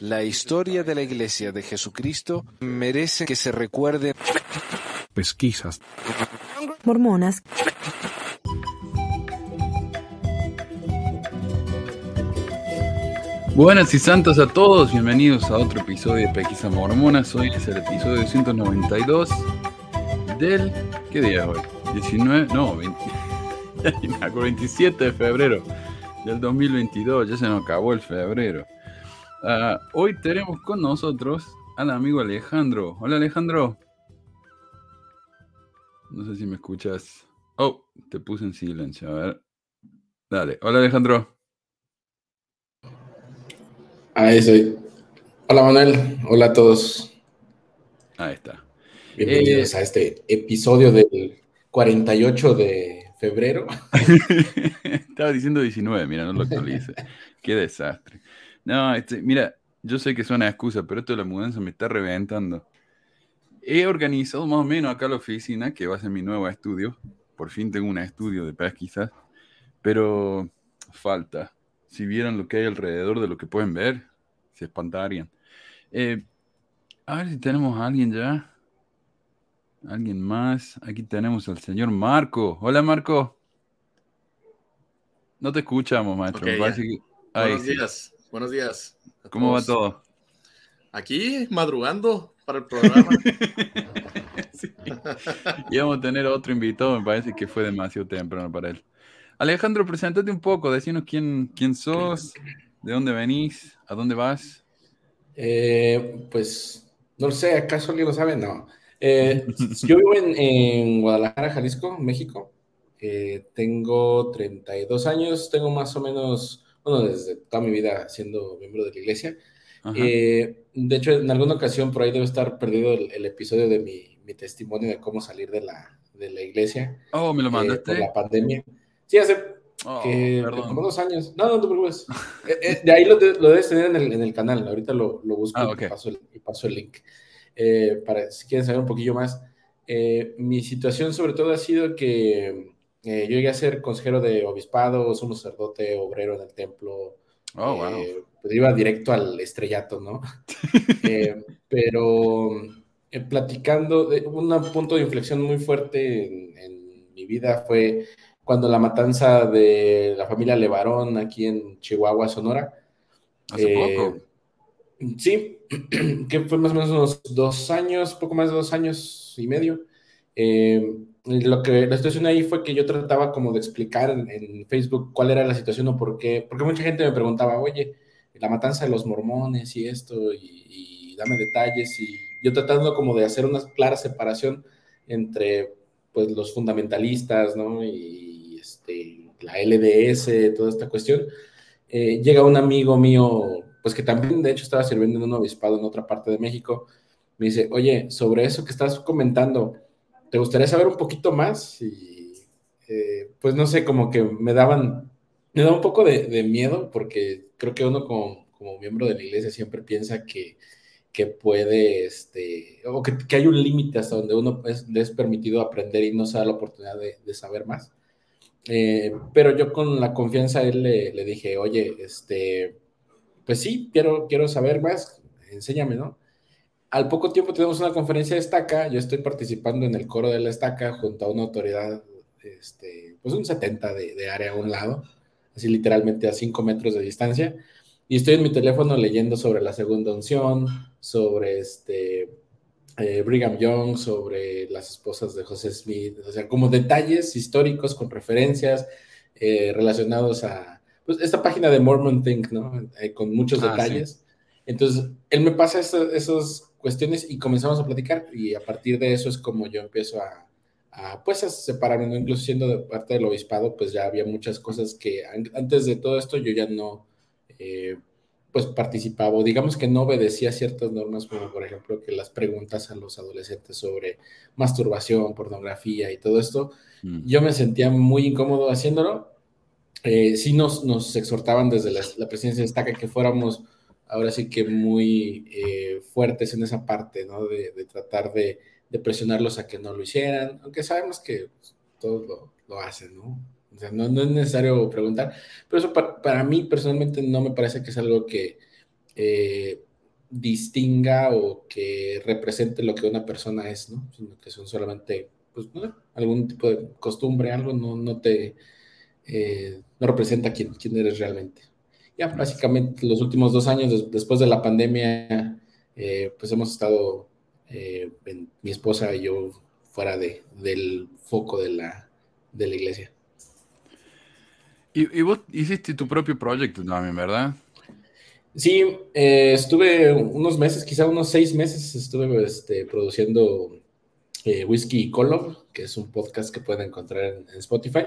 La historia de la Iglesia de Jesucristo merece que se recuerde. Pesquisas Mormonas. Buenas y santos a todos, bienvenidos a otro episodio de Pesquisas Mormonas. Hoy es el episodio 292 del... ¿Qué día es hoy? 27 de febrero del 2022, ya se nos acabó el febrero. Hoy tenemos con nosotros al amigo Alejandro. Hola, Alejandro. No sé si me escuchas. Oh, te puse en silencio, a ver. Dale, hola, Alejandro. Ahí estoy. Hola, Manuel. Hola a todos. Ahí está. Bienvenidos a este episodio del 48 de febrero. Estaba diciendo 19, mira, no lo actualice. Qué desastre. No, mira, yo sé que suena excusa, pero esto de la mudanza me está reventando. He organizado más o menos acá la oficina, que va a ser mi nuevo estudio. Por fin tengo un estudio de pesquisas, pero falta. Si vieran lo que hay alrededor de lo que pueden ver, se espantarían. A ver si tenemos a alguien ya. Alguien más. Aquí tenemos al señor Marco. Hola, Marco. No te escuchamos, maestro. Okay, que... Buenos días. ¿Cómo va todo? Aquí, madrugando para el programa. Sí. Y vamos a tener a otro invitado. Me parece que fue demasiado temprano para él. Alejandro, preséntate un poco, decinos quién sos, de dónde venís, a dónde vas. Pues, no lo sé, ¿acaso alguien lo sabe? No. Yo vivo en Guadalajara, Jalisco, México. Tengo 32 años, tengo más o menos, bueno, desde toda mi vida siendo miembro de la iglesia. De hecho, en alguna ocasión por ahí debe estar perdido el episodio de mi testimonio de cómo salir de la iglesia. Oh, me lo mandaste. Por la pandemia. Sí, hace como 2 años. No te preocupes. De ahí lo debes tener en el canal. Ahorita lo busco y paso el link. Para si quieren saber un poquillo más. Mi situación sobre todo ha sido que yo llegué a ser consejero de obispado, sumo sacerdote, obrero del templo. Oh, wow. Pues iba directo al estrellato, ¿no? Pero platicando, un punto de inflexión muy fuerte en mi vida fue... cuando la matanza de la familia LeBarón aquí en Chihuahua, Sonora. ¿Hace poco? Sí, que fue más o menos unos 2 años, poco más de 2 años y medio. La situación ahí fue que yo trataba como de explicar en Facebook cuál era la situación o por qué. Porque mucha gente me preguntaba, oye, la matanza de los mormones y esto, y dame detalles. Y yo tratando como de hacer una clara separación entre pues los fundamentalistas, ¿no? Y la LDS, toda esta cuestión. Llega un amigo mío, pues que también, de hecho, estaba sirviendo en un obispado en otra parte de México. Me dice, oye, sobre eso que estás comentando, ¿te gustaría saber un poquito más? Y pues no sé, como que me daba un poco de miedo, porque creo que uno como miembro de la iglesia siempre piensa que puede, o que hay un límite hasta donde uno es permitido aprender y no se da la oportunidad de saber más. Pero yo con la confianza a él le dije, oye, pues sí, quiero saber más, enséñame, ¿no? Al poco tiempo tenemos una conferencia de estaca, yo estoy participando en el coro de la estaca junto a una autoridad, pues un 70 de área a un lado, así literalmente a 5 metros de distancia, y estoy en mi teléfono leyendo sobre la segunda unción, sobre Brigham Young, sobre las esposas de José Smith, o sea, como detalles históricos con referencias relacionados a pues, esta página de Mormon Think, ¿no? Con muchos detalles. Sí. Entonces, él me pasa esas cuestiones y comenzamos a platicar, y a partir de eso es como yo empiezo a separarme, ¿no? Incluso siendo de parte del obispado, pues ya había muchas cosas que antes de todo esto yo ya no... pues participaba, o digamos que no obedecía ciertas normas, como por ejemplo que las preguntas a los adolescentes sobre masturbación, pornografía y todo esto, yo me sentía muy incómodo haciéndolo. Sí nos exhortaban desde la presidencia de Estaca que fuéramos ahora sí que muy fuertes en esa parte, ¿no? De tratar de presionarlos a que no lo hicieran, aunque sabemos que pues, todos lo hacen, ¿no? O sea, no es necesario preguntar, pero eso para mí personalmente no me parece que es algo que, distinga o que represente lo que una persona es, ¿no? Sino que son solamente, pues, ¿no? Algún tipo de costumbre, algo, no representa quién eres realmente. Ya, básicamente, los últimos 2 años después de la pandemia, pues hemos estado, mi esposa y yo, fuera del foco de la iglesia. Y vos hiciste tu propio proyecto, Dami, ¿verdad? Sí, estuve unos meses, quizá unos 6 meses, estuve produciendo Whisky y Colo, que es un podcast que pueden encontrar en Spotify.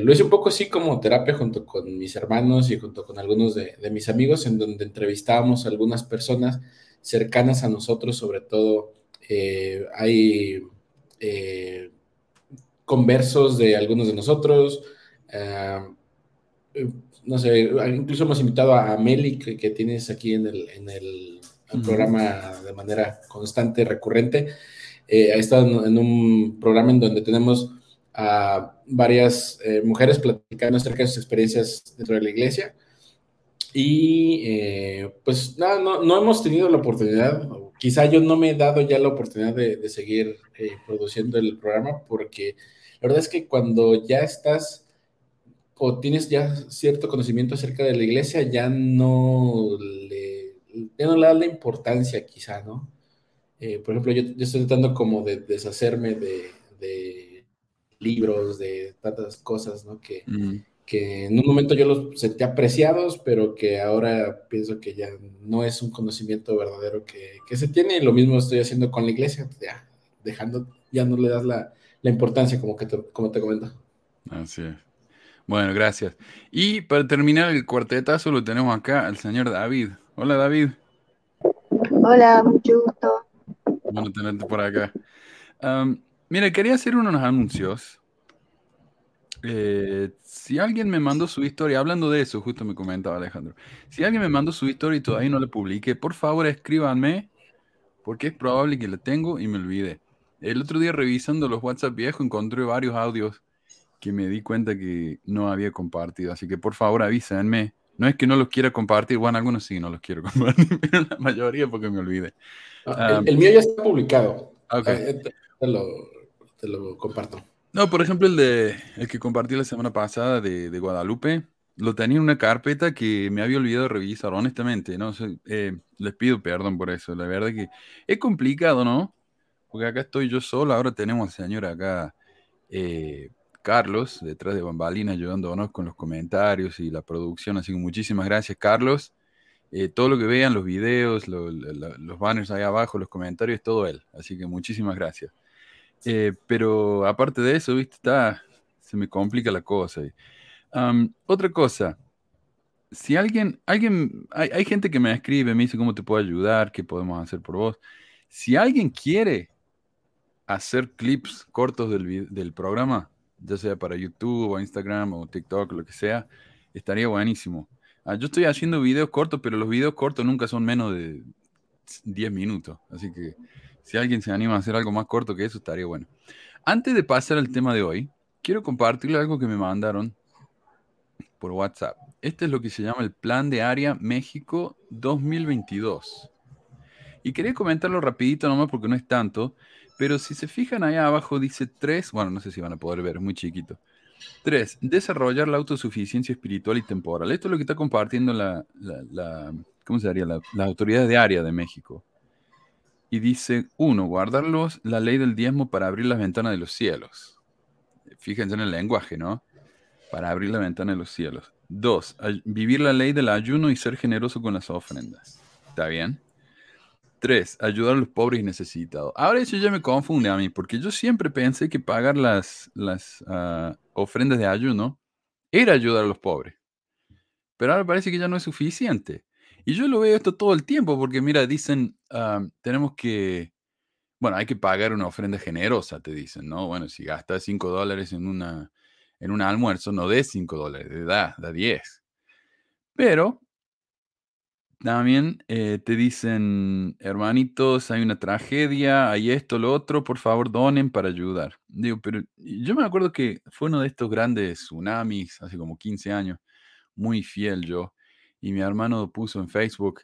Lo hice un poco así como terapia junto con mis hermanos y junto con algunos de mis amigos, en donde entrevistábamos a algunas personas cercanas a nosotros, sobre todo hay conversos de algunos de nosotros, no sé, incluso hemos invitado a Meli, que tienes aquí en el programa de manera constante, recurrente. Ha estado en un programa en donde tenemos a varias mujeres platicando acerca de sus experiencias dentro de la iglesia. Y pues no hemos tenido la oportunidad, quizá yo no me he dado ya la oportunidad de seguir produciendo el programa, porque la verdad es que cuando ya estás o tienes ya cierto conocimiento acerca de la iglesia, ya no le das la importancia quizá, ¿no? Por ejemplo, yo estoy tratando como de deshacerme de libros, de tantas cosas, ¿no? Que en un momento yo los sentí apreciados, pero que ahora pienso que ya no es un conocimiento verdadero que se tiene, y lo mismo estoy haciendo con la iglesia, ya no le das la importancia como te comento. Así es. Bueno, gracias. Y para terminar el cuartetazo lo tenemos acá al señor David. Hola, David. Hola, mucho gusto. Bueno, tenerte por acá. Mira, quería hacer unos anuncios. Si alguien me mandó su historia, hablando de eso, justo me comentaba Alejandro. Si alguien me mandó su historia y todavía no la publiqué, por favor escríbanme, porque es probable que la tengo y me olvide. El otro día revisando los WhatsApp viejos encontré varios audios que me di cuenta que no había compartido, así que por favor avísenme. No es que no los quiera compartir, bueno, algunos sí no los quiero compartir, pero la mayoría porque me olvide. El mío ya está publicado. Okay. Te lo comparto. No, por ejemplo, el que compartí la semana pasada de Guadalupe, lo tenía en una carpeta que me había olvidado revisar, honestamente, ¿no? O sea, les pido perdón por eso, la verdad que es complicado, ¿no? Porque acá estoy yo solo, ahora tenemos al señor acá, Carlos, detrás de bambalinas, ayudándonos con los comentarios y la producción, así que muchísimas gracias, Carlos. Todo lo que vean, los videos, los banners ahí abajo, los comentarios, todo él, así que muchísimas gracias. Pero aparte de eso, viste, se me complica la cosa. Otra cosa, si hay gente que me escribe, me dice cómo te puedo ayudar, qué podemos hacer por vos. Si alguien quiere hacer clips cortos del programa, ya sea para YouTube o Instagram o TikTok, lo que sea, estaría buenísimo. Yo estoy haciendo videos cortos, pero los videos cortos nunca son menos de 10 minutos, así que si alguien se anima a hacer algo más corto que eso, estaría bueno. Antes de pasar al tema de hoy, quiero compartirle algo que me mandaron por WhatsApp. Este es lo que se llama el Plan de Área México 2022. Y quería comentarlo rapidito nomás porque no es tanto. Pero si se fijan allá abajo dice 3, bueno, no sé si van a poder ver, es muy chiquito. 3, desarrollar la autosuficiencia espiritual y temporal. Esto es lo que está compartiendo ¿cómo se diría? Las autoridades de área de México. Y dice, 1, guardarlos la ley del diezmo para abrir las ventanas de los cielos. Fíjense en el lenguaje, ¿no? Para abrir la ventana de los cielos. 2, vivir la ley del ayuno y ser generoso con las ofrendas. ¿Está bien? 3, ayudar a los pobres y necesitados. Ahora eso ya me confunde a mí, porque yo siempre pensé que pagar las ofrendas de ayuno era ayudar a los pobres. Pero ahora parece que ya no es suficiente. Y yo lo veo esto todo el tiempo, porque mira, dicen, hay que pagar una ofrenda generosa, te dicen, ¿no? Bueno, si gastas $5 en un almuerzo, no des $5, da 10. Pero también te dicen, hermanitos, hay una tragedia, hay esto, lo otro, por favor donen para ayudar. Digo, pero yo me acuerdo que fue uno de estos grandes tsunamis hace como 15 años, muy fiel yo, y mi hermano puso en Facebook,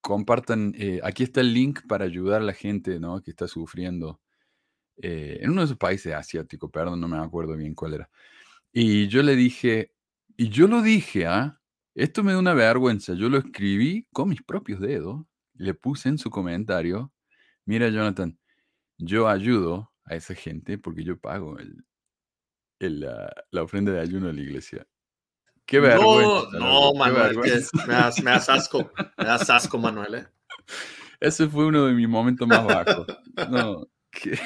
compartan, aquí está el link para ayudar a la gente, ¿no?, que está sufriendo en uno de esos países asiáticos, perdón, no me acuerdo bien cuál era. Y yo le dije, y yo lo dije, ¿ah? Esto me da una vergüenza, yo lo escribí con mis propios dedos, le puse en su comentario, mira Jonathan, yo ayudo a esa gente porque yo pago la ofrenda de ayuno de la iglesia. ¡Qué vergüenza! No, Manuel, me das asco, Manuel. Ese fue uno de mis momentos más bajos. No, ¿qué?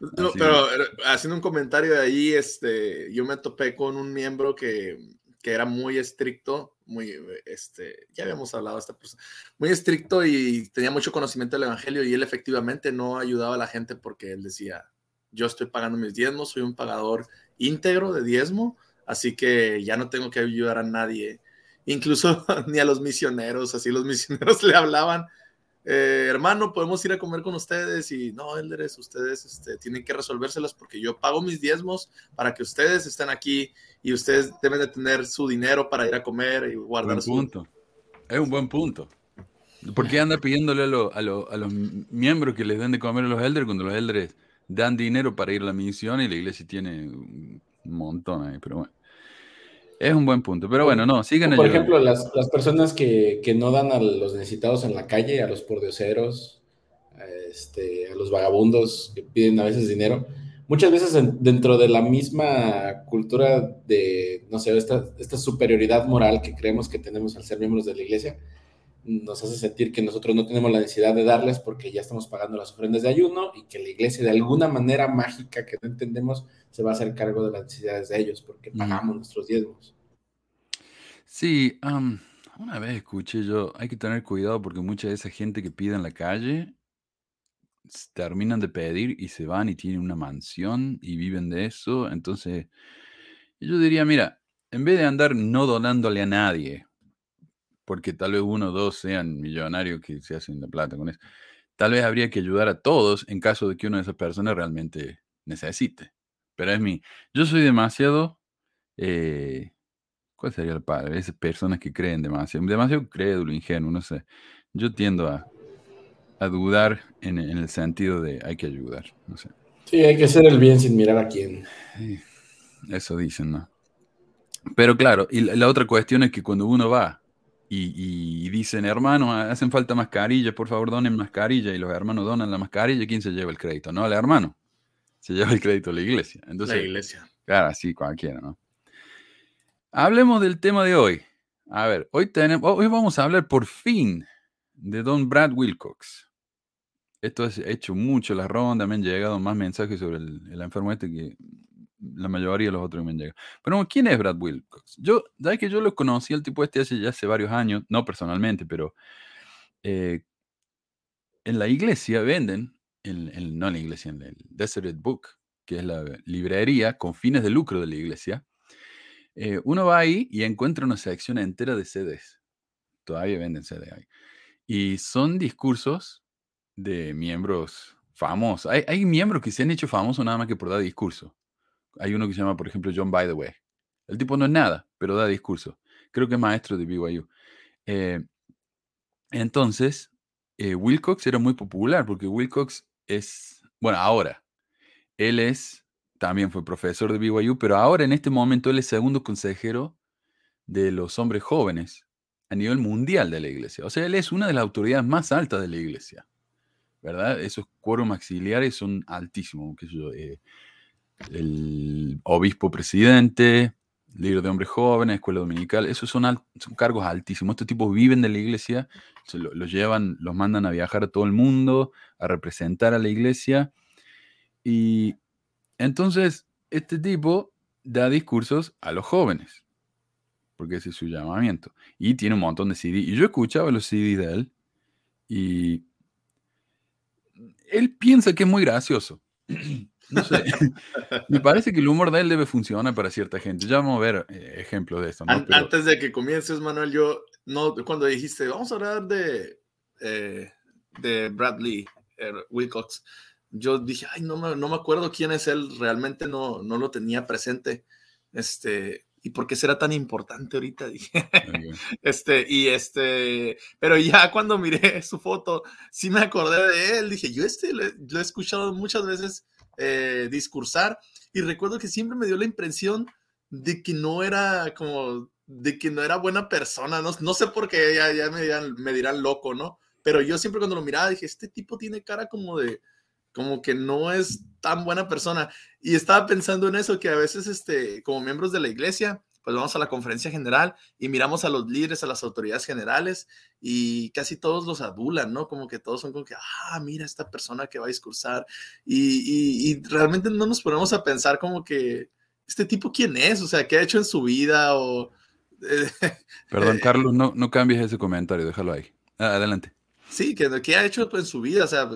No, pero haciendo un comentario de ahí, yo me topé con un miembro que era muy estricto, ya habíamos hablado de esta persona, muy estricto y tenía mucho conocimiento del evangelio, y él efectivamente no ayudaba a la gente porque él decía, yo estoy pagando mis diezmos, soy un pagador íntegro de diezmo, así que ya no tengo que ayudar a nadie, incluso ni a los misioneros. Así los misioneros le hablaban, hermano, podemos ir a comer con ustedes, y no, elders, ustedes tienen que resolvérselas porque yo pago mis diezmos para que ustedes estén aquí y ustedes deben de tener su dinero para ir a comer y guardar su... punto. Es un buen punto. ¿Por qué anda pidiéndole a los miembros que les den de comer a los elders cuando los elders dan dinero para ir a la misión y la iglesia tiene un montón ahí? Pero bueno, es un buen punto, pero bueno, no, sigan ayudando. Por ejemplo, las personas que no dan a los necesitados en la calle, a los pordioseros, a los vagabundos que piden a veces dinero, muchas veces dentro de la misma cultura de, no sé, esta superioridad moral que creemos que tenemos al ser miembros de la iglesia, nos hace sentir que nosotros no tenemos la necesidad de darles porque ya estamos pagando las ofrendas de ayuno y que la iglesia de alguna manera mágica que no entendemos se va a hacer cargo de las necesidades de ellos porque pagamos nuestros diezmos. Sí, una vez escuché yo, hay que tener cuidado porque mucha de esa gente que pide en la calle terminan de pedir y se van y tienen una mansión y viven de eso. Entonces yo diría, mira, en vez de andar no donándole a nadie, porque tal vez uno o dos sean millonarios que se hacen la plata con eso, tal vez habría que ayudar a todos en caso de que una de esas personas realmente necesite. Pero yo soy demasiado, ¿cuál sería el padre? Esas personas que creen demasiado crédulo, ingenuo, no sé. Yo tiendo a dudar en el sentido de hay que ayudar, no sé. Sí, hay que hacer el bien sin mirar a quién. Sí, eso dicen, ¿no? Pero claro, y la otra cuestión es que cuando uno va y dicen, hermano, hacen falta mascarillas, por favor donen mascarilla, y los hermanos donan la mascarilla, ¿quién se lleva el crédito? No, el hermano. Se lleva el crédito la iglesia. Entonces, la iglesia. Claro, sí, cualquiera, ¿no? Hablemos del tema de hoy. A ver, hoy vamos a hablar por fin de Don Brad Wilcox. Esto ha hecho mucho la ronda, me han llegado más mensajes sobre el enfermo este que la mayoría de los otros que me han llegado. Pero ¿quién es Brad Wilcox? Yo, ya que yo lo conocí al tipo este hace varios años, no personalmente, pero en la iglesia venden, no en la iglesia, en el Deseret Book, que es la librería con fines de lucro de la iglesia, uno va ahí y encuentra una sección entera de CDs. Todavía venden CDs ahí. Y son discursos de miembros famosos. Hay miembros que se han hecho famosos nada más que por dar discursos. Hay uno que se llama, por ejemplo, John By the Way. El tipo no es nada, pero da discurso. Creo que es maestro de BYU. Entonces, Wilcox era muy popular porque Wilcox es... Bueno, ahora. También fue profesor de BYU, pero ahora en este momento él es segundo consejero de los hombres jóvenes a nivel mundial de la iglesia. O sea, él es una de las autoridades más altas de la iglesia, ¿verdad? Esos quórums auxiliares son altísimos, qué sé yo... el obispo presidente, líder de hombres jóvenes, escuela dominical, esos son cargos altísimos. Estos tipos viven de la iglesia, los mandan a viajar a todo el mundo, a representar a la iglesia. Y entonces este tipo da discursos a los jóvenes, porque ese es su llamamiento. Y tiene un montón de CD. Y yo escuchaba los CDs de él y él piensa que es muy gracioso. No sé, me parece que el humor de él debe funcionar para cierta gente. Ya vamos a ver ejemplos de esto, ¿no? Pero... Antes de que comiences, Manuel, cuando dijiste, vamos a hablar de Bradley Wilcox, yo dije, ay, no me acuerdo quién es él, realmente no lo tenía presente. ¿y por qué será tan importante ahorita? Dije, okay. Pero ya cuando miré su foto, sí me acordé de él. Dije, yo lo he escuchado muchas veces discursar, y recuerdo que siempre me dio la impresión de que no era como, de que no era buena persona. No sé por qué, ya me dirán loco, ¿no? Pero yo siempre cuando lo miraba dije, este tipo tiene cara como de, como que no es tan buena persona. Y estaba pensando en eso, que a veces como miembros de la iglesia, pues vamos a la conferencia general y miramos a los líderes, a las autoridades generales, y casi todos los adulan, ¿no? Como que todos son como que, mira esta persona que va a discursar. Y realmente no nos ponemos a pensar como que, ¿este tipo quién es? O sea, ¿qué ha hecho en su vida? O... Perdón, Carlos, no cambies ese comentario, déjalo ahí. Adelante. Sí, ¿qué ha hecho en su vida? O sea,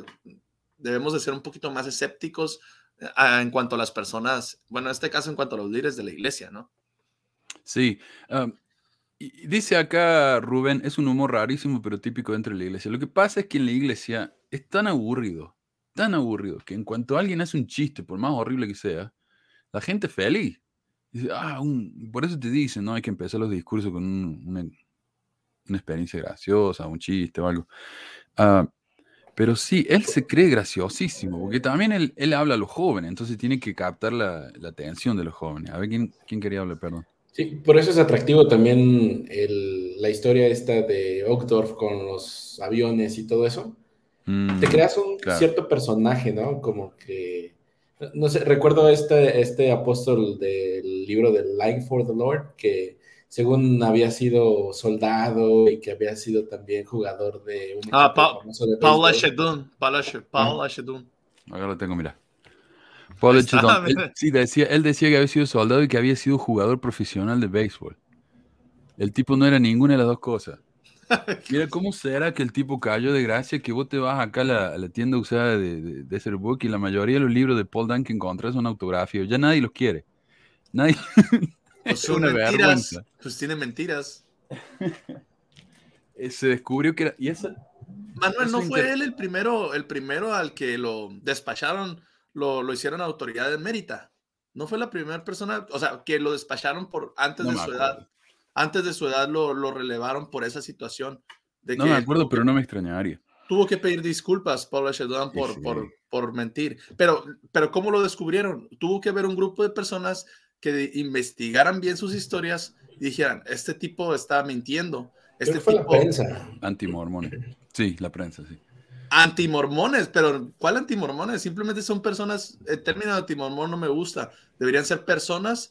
debemos de ser un poquito más escépticos en cuanto a las personas, bueno, en este caso en cuanto a los líderes de la iglesia, ¿no? Sí. Y dice acá Rubén, es un humor rarísimo pero típico dentro de la iglesia. Lo que pasa es que en la iglesia es tan aburrido, que en cuanto alguien hace un chiste, por más horrible que sea, la gente feliz. Dice, por eso te dicen, ¿no? Hay que empezar los discursos con una experiencia graciosa, un chiste o algo. Pero sí, él se cree graciosísimo, porque también él habla a los jóvenes, entonces tiene que captar la atención de los jóvenes. A ver, ¿quién quería hablar? Perdón. Sí, por eso es atractivo también la historia esta de Ockdorff con los aviones y todo eso. Te creas un cierto personaje, ¿no? Como que... No sé, recuerdo este apóstol del libro de Life for the Lord, que según había sido soldado y que había sido también jugador de un equipo famoso de Paul H. Dunn. Paul H. Dunn. Acá lo tengo, mira. Paul H. Dunn. Él decía que había sido soldado y que había sido jugador profesional de béisbol. El tipo no era ninguna de las dos cosas. Mira, ¿cómo será que el tipo cayó de gracia que vos te vas acá a la tienda usada de ese book y la mayoría de los libros de Paul Dunn que encontrás son autografiados? Ya nadie los quiere. Nadie. Pues es una vergüenza. Pues tiene mentiras. Se descubrió que era... ¿Y esa? Manuel, ¿no fue él el primero al que lo despacharon, lo hicieron autoridad emérita? ¿No fue la primera persona? O sea, que lo despacharon antes de su edad. Antes de su edad lo relevaron por esa situación. De me acuerdo, pero no me extrañaría. Tuvo que pedir disculpas, Paul H. Dunn, por mentir. Pero ¿cómo lo descubrieron? Tuvo que haber un grupo de personas que investigaran bien sus historias y dijeran, este tipo está mintiendo. Este fue tipo... la prensa. Antimormones. Sí, la prensa, sí. Antimormones, pero ¿cuál antimormones? Simplemente son personas, el término antimormón no me gusta. Deberían ser personas...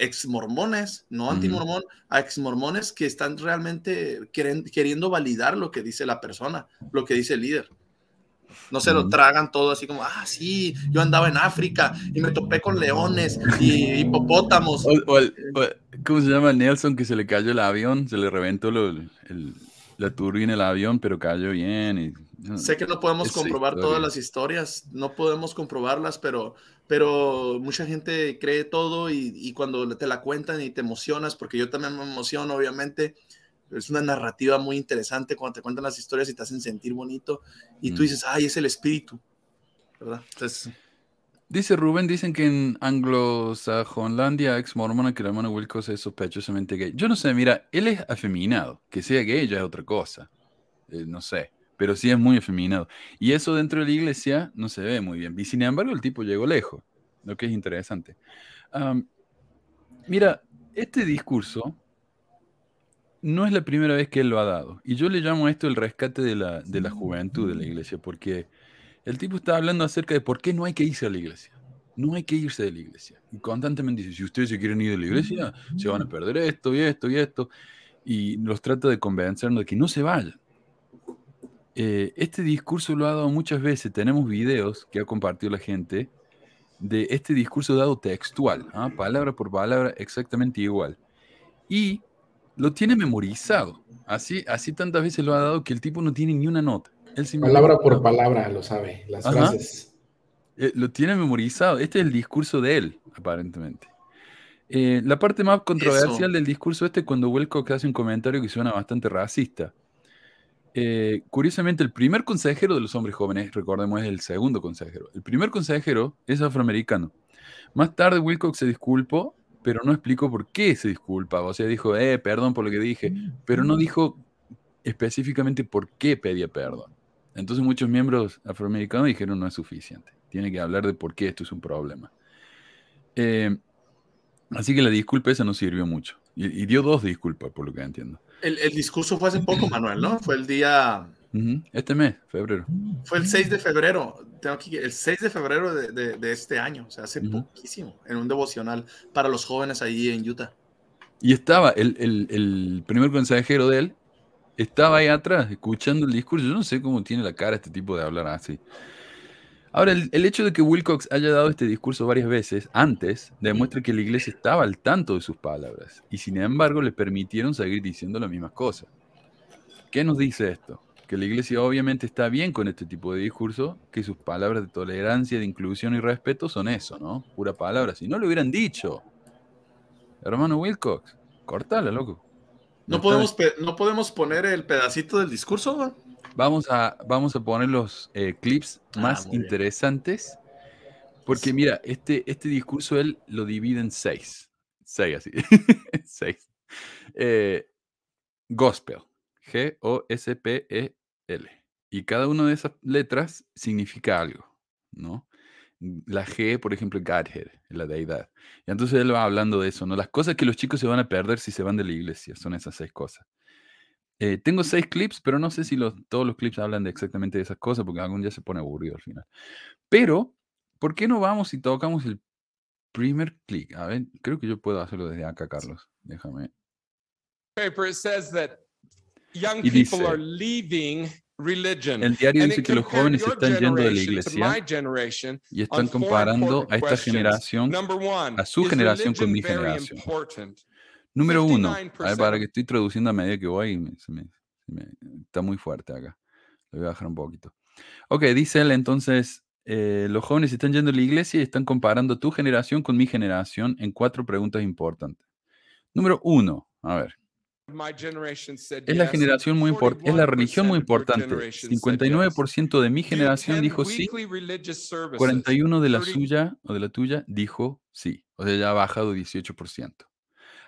exmormones, no antimormón, a exmormones que están realmente queriendo validar lo que dice la persona, lo que dice el líder. No se lo tragan todo así como, sí, yo andaba en África y me topé con leones y hipopótamos. ¿Cómo se llama? Nelson, que se le cayó el avión, se le reventó la turbina del avión, pero cayó bien. Sé que no podemos comprobar todas las historias, no podemos comprobarlas, pero mucha gente cree todo y cuando te la cuentan y te emocionas, porque yo también me emociono, obviamente, es una narrativa muy interesante cuando te cuentan las historias y te hacen sentir bonito y tú dices, es el espíritu, ¿verdad? Entonces... Dice Rubén, dicen que en Anglosajonlandia, ex mormona, que la hermana Wilcox es sospechosamente gay. Yo no sé, mira, él es afeminado. Que sea gay ya es otra cosa. No sé, pero sí es muy afeminado. Y eso dentro de la iglesia no se ve muy bien. Y sin embargo, el tipo llegó lejos, lo que es interesante. Mira, este discurso no es la primera vez que él lo ha dado. Y yo le llamo a esto el rescate de la juventud de la iglesia, porque... El tipo está hablando acerca de por qué no hay que irse a la iglesia. No hay que irse de la iglesia. Y constantemente dice, si ustedes se quieren ir de la iglesia, se van a perder esto y esto y esto. Y los trata de convencernos de que no se vayan. Este discurso lo ha dado muchas veces. Tenemos videos que ha compartido la gente de este discurso dado textual, palabra por palabra, exactamente igual. Y lo tiene memorizado. Así tantas veces lo ha dado que el tipo no tiene ni una nota. Palabra por palabra lo sabe, las frases. Lo tiene memorizado. Este es el discurso de él, aparentemente. La parte más controversial del discurso es cuando Wilcox hace un comentario que suena bastante racista. Curiosamente, el primer consejero de los hombres jóvenes, recordemos, es el segundo consejero. El primer consejero es afroamericano. Más tarde Wilcox se disculpó pero no explicó por qué se disculpaba. O sea, dijo, perdón por lo que dije, pero no dijo específicamente por qué pedía perdón. Entonces muchos miembros afroamericanos dijeron, no es suficiente, tiene que hablar de por qué esto es un problema. Así que la disculpa esa no sirvió mucho. Y dio dos disculpas, por lo que entiendo. El discurso fue hace poco, Manuel, ¿no? Fue el día... Este mes, febrero. Fue el 6 de febrero. Tengo aquí el 6 de febrero de este año. O sea, hace poquísimo. En un devocional para los jóvenes ahí en Utah. Y estaba el primer consejero de él. Estaba ahí atrás, escuchando el discurso. Yo no sé cómo tiene la cara este tipo de hablar así. Ahora, el hecho de que Wilcox haya dado este discurso varias veces antes demuestra que la iglesia estaba al tanto de sus palabras y sin embargo les permitieron seguir diciendo las mismas cosas. ¿Qué nos dice esto? Que la iglesia obviamente está bien con este tipo de discurso, que sus palabras de tolerancia, de inclusión y respeto son eso, ¿no? Pura palabra. Si no lo hubieran dicho, hermano Wilcox, cortala, loco. ¿No podemos poner el pedacito del discurso, ¿no? Vamos a poner los clips más interesantes, porque mira, este discurso él lo divide en seis así, seis. Gospel, G-O-S-P-E-L, y cada una de esas letras significa algo, ¿no? La G, por ejemplo, Godhead, la deidad. Y entonces él va hablando de eso, ¿no? Las cosas que los chicos se van a perder si se van de la iglesia, son esas seis cosas. Tengo seis clips, pero no sé si todos los clips hablan de exactamente de esas cosas, porque algún día se pone aburrido al final. Pero, ¿por qué no vamos y tocamos el primer clip? A ver, creo que yo puedo hacerlo desde acá, Carlos. Déjame. Y dice, el diario dice que los jóvenes están yendo de la iglesia y están comparando a esta generación, a su generación con mi generación. Número 1, a ver, para que estoy traduciendo a medida que voy, está muy fuerte acá. Lo voy a bajar un poquito. Ok, dice él entonces, los jóvenes están yendo a la iglesia y están comparando tu generación con mi generación en 4 preguntas importantes. Número 1, a ver. Es la generación muy importante, es la religión muy importante. 59% de mi generación dijo sí, 41% de la suya o de la tuya dijo sí. O sea, ya ha bajado 18%.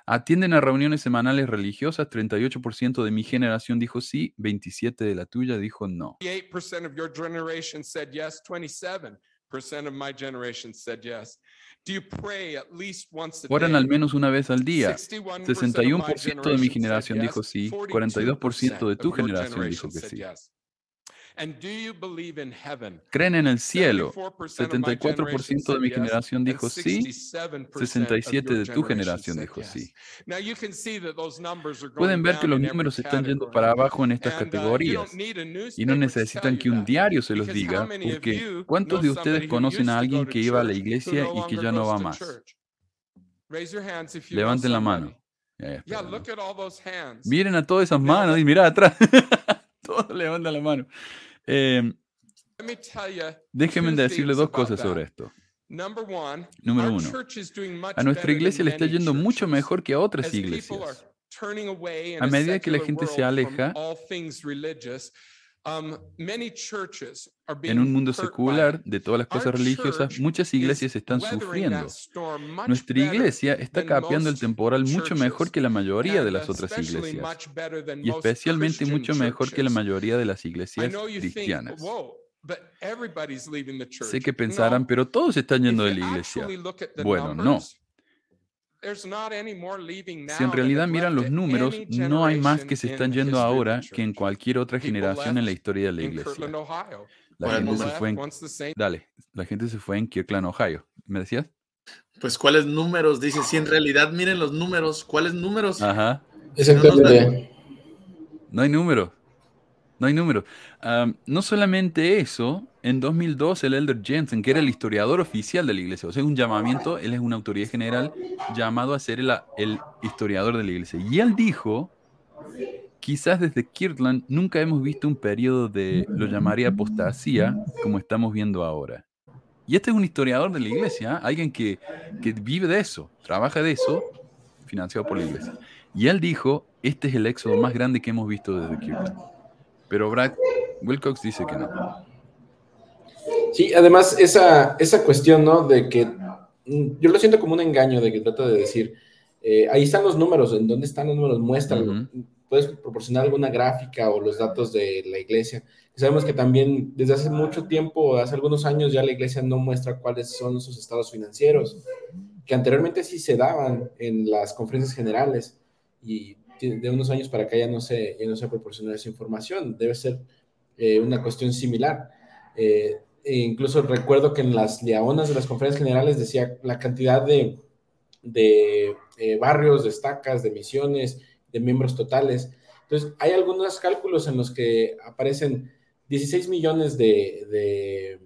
Atienden a reuniones semanales religiosas, 38% de mi generación dijo sí, 27% de la tuya dijo no. 28% de tu generación dijo yes, 27% de mi generación dijo yes. Oran al menos una vez al día. 61% de mi generación dijo sí, 42% de tu generación dijo que sí. ¿Creen en el cielo? 74% de mi generación dijo sí, 67% de tu generación dijo sí. Pueden ver que los números están yendo para abajo en estas categorías y no necesitan que un diario se los diga, porque ¿cuántos de ustedes conocen a alguien que iba a la iglesia y que ya no va más? Levanten la mano. Miren a todas esas manos y mirad atrás. Todos levantan la mano. Déjenme decirles dos cosas sobre esto. Número 1, a nuestra iglesia le está yendo mucho mejor que a otras iglesias. A medida que la gente se aleja, en un mundo secular de todas las cosas religiosas, muchas iglesias están sufriendo. Nuestra iglesia está capeando el temporal mucho mejor que la mayoría de las otras iglesias, y especialmente mucho mejor que la mayoría de las iglesias cristianas. Sé que pensarán, pero todos están yendo de la iglesia. Bueno, no. Si en realidad miran los números, no hay más que se están yendo ahora que en cualquier otra generación en la historia de la iglesia. La gente se fue en Kirtland, Ohio. ¿Me decías? Pues, ¿cuáles números? Dice, si en realidad miren los números, ¿cuáles números? Ajá. No hay números. No hay números. No solamente eso, en 2012 el elder Jensen, que era el historiador oficial de la iglesia, o sea, un llamamiento, él es una autoridad general llamado a ser el historiador de la iglesia. Y él dijo, quizás desde Kirtland nunca hemos visto un periodo de, lo llamaría apostasía, como estamos viendo ahora. Y este es un historiador de la iglesia, alguien que vive de eso, trabaja de eso, financiado por la iglesia. Y él dijo, este es el éxodo más grande que hemos visto desde Kirtland. Pero Brad Wilcox dice que no. Sí, además esa cuestión, ¿no? De que yo lo siento como un engaño de que trata de decir, ahí están los números, ¿en dónde están los números? Muéstralo. Uh-huh. Puedes proporcionar alguna gráfica o los datos de la iglesia. Sabemos que también desde hace mucho tiempo, hace algunos años, ya la iglesia no muestra cuáles son sus estados financieros, que anteriormente sí se daban en las conferencias generales, y de unos años para acá ya no se proporciona esa información. Debe ser una cuestión similar. Incluso recuerdo que en las liaonas de las conferencias generales decía la cantidad de barrios, de estacas, de misiones, de miembros totales. Entonces, hay algunos cálculos en los que aparecen 16 millones de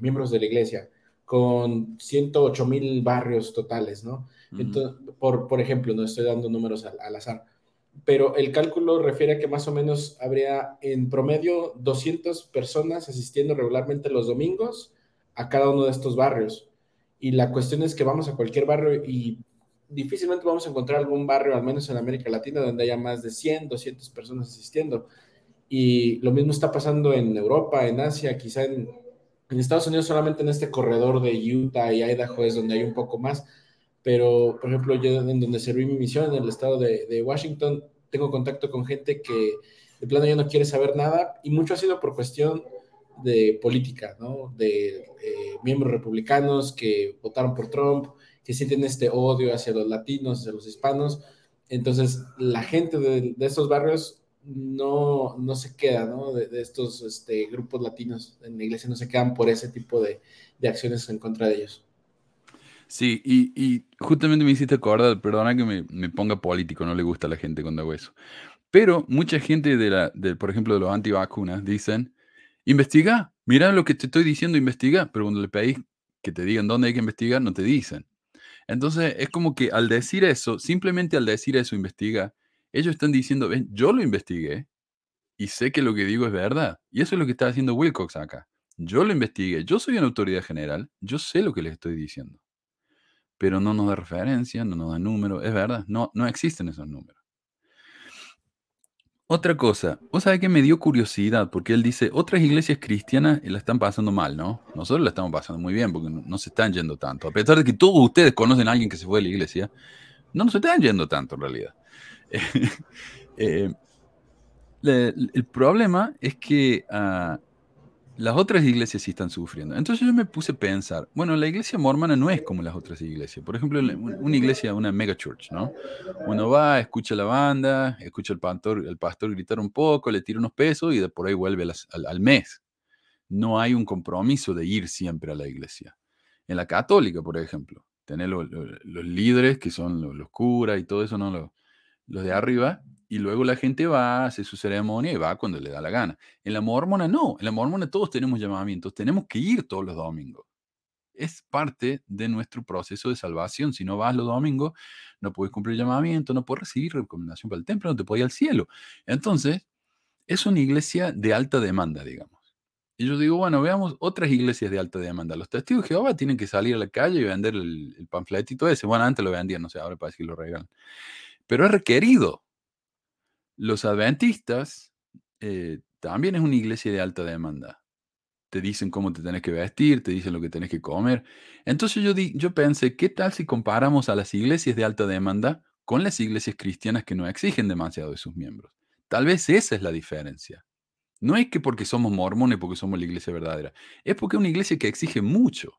miembros de la iglesia, con 108 mil barrios totales, ¿no? Uh-huh. Entonces, por ejemplo, no estoy dando números al azar, pero el cálculo refiere a que más o menos habría en promedio 200 personas asistiendo regularmente los domingos a cada uno de estos barrios. Y la cuestión es que vamos a cualquier barrio y difícilmente vamos a encontrar algún barrio, al menos en América Latina, donde haya más de 100, 200 personas asistiendo. Y lo mismo está pasando en Europa, en Asia, quizá en Estados Unidos, solamente en este corredor de Utah y Idaho es donde hay un poco más. Pero, por ejemplo, yo en donde serví mi misión, en el estado de Washington, tengo contacto con gente que de plano ya no quiere saber nada, y mucho ha sido por cuestión de política, ¿no? De miembros republicanos que votaron por Trump, que sienten este odio hacia los latinos, hacia los hispanos. Entonces, la gente de estos barrios no se queda, ¿no? De estos grupos latinos en la iglesia no se quedan por ese tipo de acciones en contra de ellos. Sí, y justamente me hiciste acordar, perdona que me ponga político, no le gusta a la gente cuando hago eso. Pero mucha gente, por ejemplo, de los antivacunas, dicen, investiga, mirá lo que te estoy diciendo, investiga. Pero cuando le pedís que te digan dónde hay que investigar, no te dicen. Entonces, es como que al decir eso, simplemente al decir eso, investiga, ellos están diciendo, ven, yo lo investigué y sé que lo que digo es verdad. Y eso es lo que está haciendo Wilcox acá. Yo lo investigué, yo soy una autoridad general, yo sé lo que les estoy diciendo. Pero no nos da referencia, no nos da número, es verdad, no existen esos números. Otra cosa, vos sabés que me dio curiosidad, porque él dice, otras iglesias cristianas la están pasando mal, ¿no? Nosotros la estamos pasando muy bien, porque no se están yendo tanto. A pesar de que todos ustedes conocen a alguien que se fue de la iglesia, no nos están yendo tanto en realidad. El problema es que las otras iglesias sí están sufriendo. Entonces yo me puse a pensar, bueno, la iglesia mormona no es como las otras iglesias. Por ejemplo, una iglesia, una megachurch, ¿no? Uno va, escucha la banda, escucha el pastor gritar un poco, le tira unos pesos y de por ahí vuelve al mes. No hay un compromiso de ir siempre a la iglesia. En la católica, por ejemplo, tener los líderes, que son los curas y todo eso, ¿no? Los de arriba, y luego la gente va, hace su ceremonia y va cuando le da la gana. En la mormona no, en la mormona todos tenemos llamamientos, tenemos que ir todos los domingos. Es parte de nuestro proceso de salvación. Si no vas los domingos, no puedes cumplir llamamiento, no puedes recibir recomendación para el templo, no te puedes ir al cielo. Entonces, es una iglesia de alta demanda, digamos. Y yo digo, bueno, veamos otras iglesias de alta demanda. Los testigos de Jehová tienen que salir a la calle y vender el panfletito ese. Bueno, antes lo vendían, no sé, ahora parece que lo regalan. Pero es requerido. Los adventistas también es una iglesia de alta demanda. Te dicen cómo te tenés que vestir, te dicen lo que tenés que comer. Entonces yo pensé, ¿qué tal si comparamos a las iglesias de alta demanda con las iglesias cristianas que no exigen demasiado de sus miembros? Tal vez esa es la diferencia. No es que porque somos mormones, porque somos la iglesia verdadera. Es porque es una iglesia que exige mucho.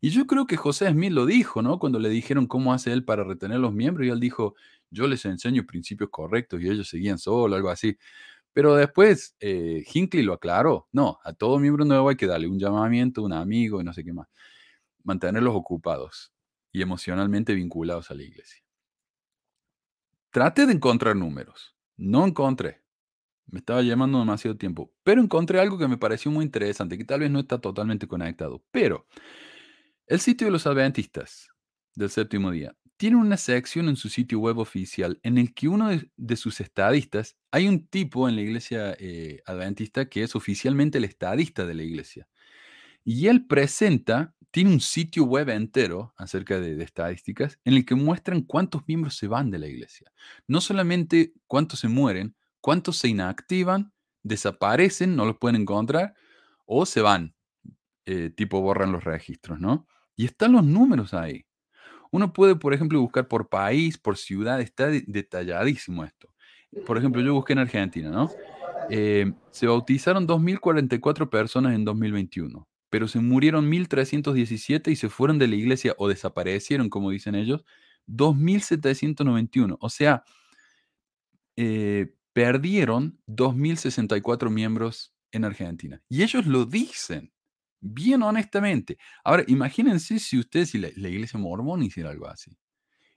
Y yo creo que José Smith lo dijo, ¿no? Cuando le dijeron cómo hace él para retener los miembros, y él dijo, yo les enseño principios correctos y ellos seguían solo, algo así. Pero después Hinckley lo aclaró. No, a todo miembro nuevo hay que darle un llamamiento, un amigo y no sé qué más. Mantenerlos ocupados y emocionalmente vinculados a la iglesia. Traté de encontrar números. No encontré. Me estaba llamando demasiado tiempo. Pero encontré algo que me pareció muy interesante, que tal vez no está totalmente conectado. Pero el sitio de los adventistas del séptimo día tiene una sección en su sitio web oficial en el que uno de sus estadistas, hay un tipo en la iglesia adventista que es oficialmente el estadista de la iglesia. Y él tiene un sitio web entero acerca de estadísticas en el que muestran cuántos miembros se van de la iglesia. No solamente cuántos se mueren, cuántos se inactivan, desaparecen, no los pueden encontrar, o se van, tipo borran los registros, ¿no? Y están los números ahí. Uno puede, por ejemplo, buscar por país, por ciudad. Está detalladísimo esto. Por ejemplo, yo busqué en Argentina, ¿no? Se bautizaron 2.044 personas en 2021, pero se murieron 1.317 y se fueron de la iglesia o desaparecieron, como dicen ellos, 2.791. O sea, perdieron 2.064 miembros en Argentina. Y ellos lo dicen, bien honestamente. Ahora, imagínense si ustedes y la iglesia mormona hiciera algo así.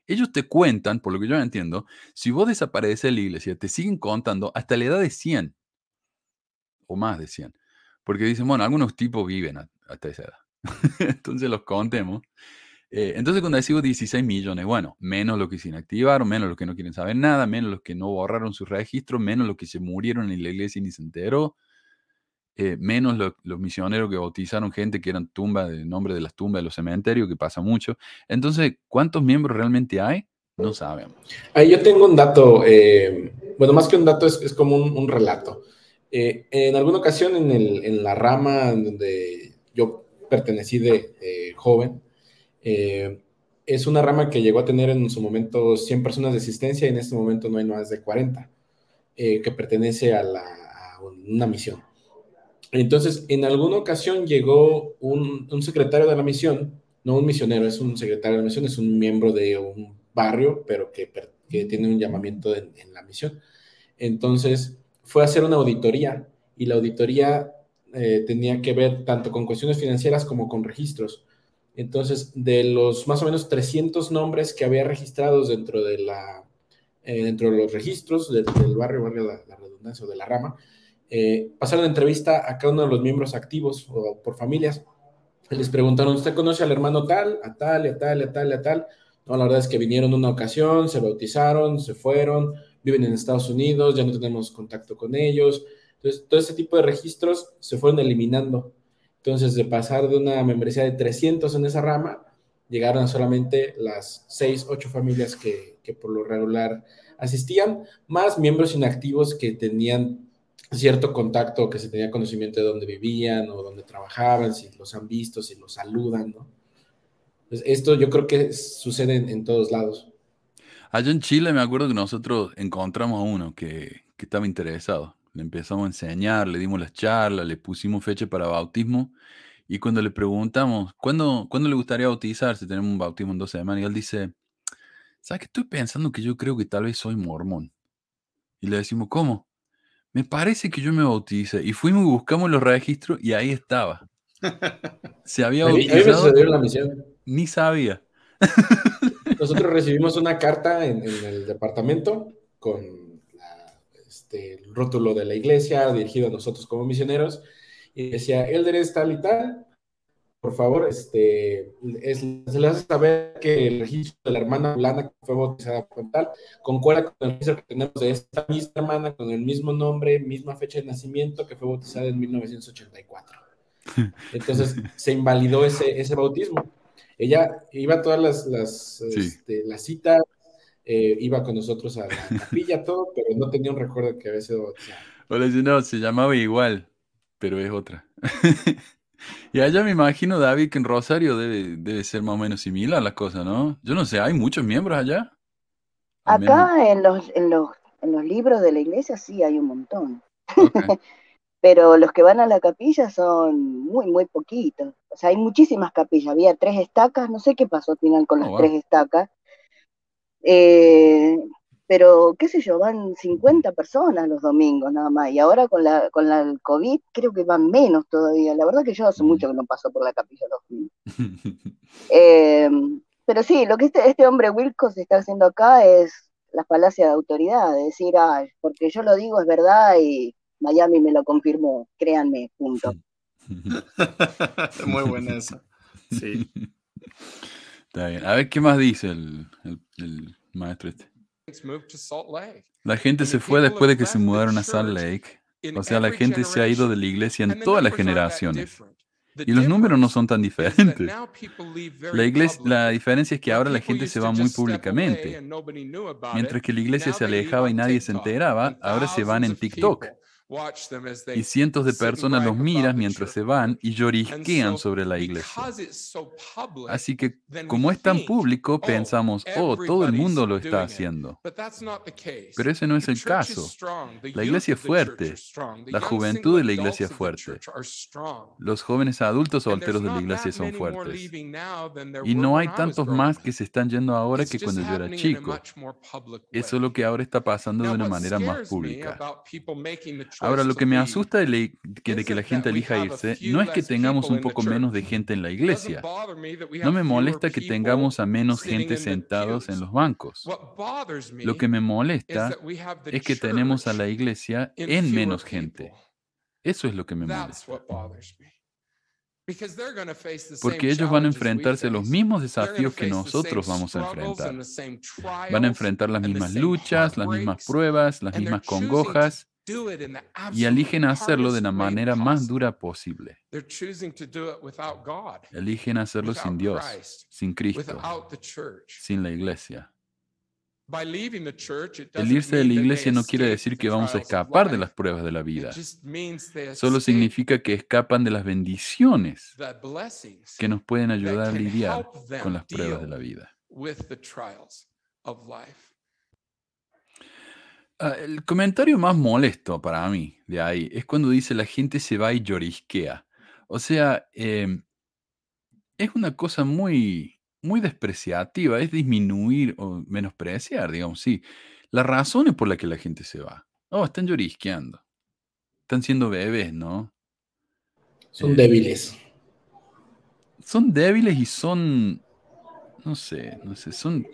Ellos te cuentan, por lo que yo entiendo, si vos desapareces de la iglesia, te siguen contando hasta la edad de 100 o más de 100. Porque dicen, bueno, algunos tipos viven hasta esa edad. Entonces los contemos. Entonces cuando decimos 16 millones, bueno, menos los que se inactivaron, menos los que no quieren saber nada, menos los que no borraron sus registros, menos los que se murieron en la iglesia y ni se enteró, menos los misioneros que bautizaron gente que eran tumbas, de nombre de las tumbas de los cementerios, que pasa mucho. Entonces, ¿cuántos miembros realmente hay? No sabemos. Ahí yo tengo un dato, bueno, más que un dato, es como un relato. En alguna ocasión, en la rama donde yo pertenecí de joven, es una rama que llegó a tener en su momento 100 personas de asistencia y en este momento no hay más de 40, que pertenece a una misión. Entonces, en alguna ocasión llegó un secretario de la misión, no un misionero, es un secretario de la misión, es un miembro de un barrio, pero que tiene un llamamiento en la misión. Entonces, fue a hacer una auditoría y la auditoría tenía que ver tanto con cuestiones financieras como con registros. Entonces, de los más o menos 300 nombres que había registrados dentro de los registros del barrio la redundancia o de la rama, pasaron entrevista a cada uno de los miembros activos o por familias. Les preguntaron, ¿usted conoce al hermano tal, a tal, a tal, a tal, a tal? No, la verdad es que vinieron una ocasión, se bautizaron, se fueron, viven en Estados Unidos, ya no tenemos contacto con ellos. Entonces, todo ese tipo de registros se fueron eliminando. Entonces, de pasar de una membresía de 300 en esa rama, llegaron a solamente las 6, 8 familias que por lo regular asistían, más miembros inactivos que tenían cierto contacto, que se tenía conocimiento de dónde vivían o dónde trabajaban, si los han visto, si los saludan, ¿no? Pues esto yo creo que sucede en todos lados. Allá en Chile me acuerdo que nosotros encontramos a uno que estaba interesado. Le empezamos a enseñar, le dimos las charlas, le pusimos fecha para bautismo y cuando le preguntamos, ¿cuándo le gustaría bautizarse? Tenemos un bautismo en 2 semanas y él dice, ¿sabes qué? Estoy pensando que yo creo que tal vez soy mormón. Y le decimos, ¿cómo? Me parece que yo me bauticé. Y fuimos y buscamos los registros y ahí estaba. Se había bautizado. A mí me la misión. Ni sabía. Nosotros recibimos una carta en el departamento con el rótulo de la iglesia dirigido a nosotros como misioneros. Y decía, Elder es tal y tal. Por favor, se le hace saber que el registro de la hermana Blana que fue bautizada por tal concuerda con el registro que tenemos de esta misma hermana con el mismo nombre, misma fecha de nacimiento que fue bautizada en 1984. Entonces se invalidó ese bautismo. Ella iba a todas las citas, iba con nosotros a la capilla, todo, pero no tenía un recuerdo de que había sido bautizada. Hola, no, se llamaba igual, pero es otra. Y allá me imagino, David, que en Rosario debe ser más o menos similar las cosas, ¿no? Yo no sé, ¿hay muchos miembros allá? Acá en los libros de la iglesia sí hay un montón. Okay. Pero los que van a la capilla son muy, muy poquitos. O sea, hay muchísimas capillas. Había 3 estacas, no sé qué pasó al final con las 3 estacas. Pero, qué sé yo, van 50 personas los domingos nada más, y ahora con la COVID creo que van menos todavía. La verdad que yo hace mucho que no paso por la capilla los domingos. Pero sí, lo que este hombre Wilcox está haciendo acá es la falacia de autoridad, de decir, porque yo lo digo es verdad y Miami me lo confirmó, créanme, punto. Muy buena esa, sí. Está bien, a ver qué más dice el maestro este. La gente se fue después de que se mudaron a Salt Lake. O sea, la gente se ha ido de la iglesia en todas las generaciones. Y los números no son tan diferentes. La diferencia es que ahora la gente se va muy públicamente. Mientras que la iglesia se alejaba y nadie se enteraba, ahora se van en TikTok. Y cientos de personas los miran mientras se van y llorisquean sobre la iglesia. Así que, como es tan público, pensamos, oh, todo el mundo lo está haciendo. Pero ese no es el caso. La iglesia es fuerte. La juventud de la iglesia es fuerte. Los jóvenes adultos solteros de la iglesia son fuertes. Y no hay tantos más que se están yendo ahora que cuando yo era chico. Eso es lo que ahora está pasando de una manera más pública. Ahora, lo que me asusta de que la gente elija irse no es que tengamos un poco menos de gente en la iglesia. No me molesta que tengamos a menos gente sentados en los bancos. Lo que me molesta es que tenemos a la iglesia en menos gente. Eso es lo que me molesta. Porque ellos van a enfrentarse a los mismos desafíos que nosotros vamos a enfrentar. Van a enfrentar las mismas luchas, las mismas pruebas, las mismas congojas. Y eligen hacerlo de la manera más dura posible. Eligen hacerlo sin Dios, sin Cristo, sin la iglesia. El irse de la iglesia no quiere decir que vamos a escapar de las pruebas de la vida. Solo significa que escapan de las bendiciones que nos pueden ayudar a lidiar con las pruebas de la vida. El comentario más molesto para mí de ahí es cuando dice la gente se va y llorisquea. O sea, es una cosa muy, muy despreciativa, es disminuir o menospreciar, digamos, sí. Las razones por las que la gente se va. Oh, están llorisqueando. Están siendo bebés, ¿no? Son débiles. Son débiles y son... No sé, son...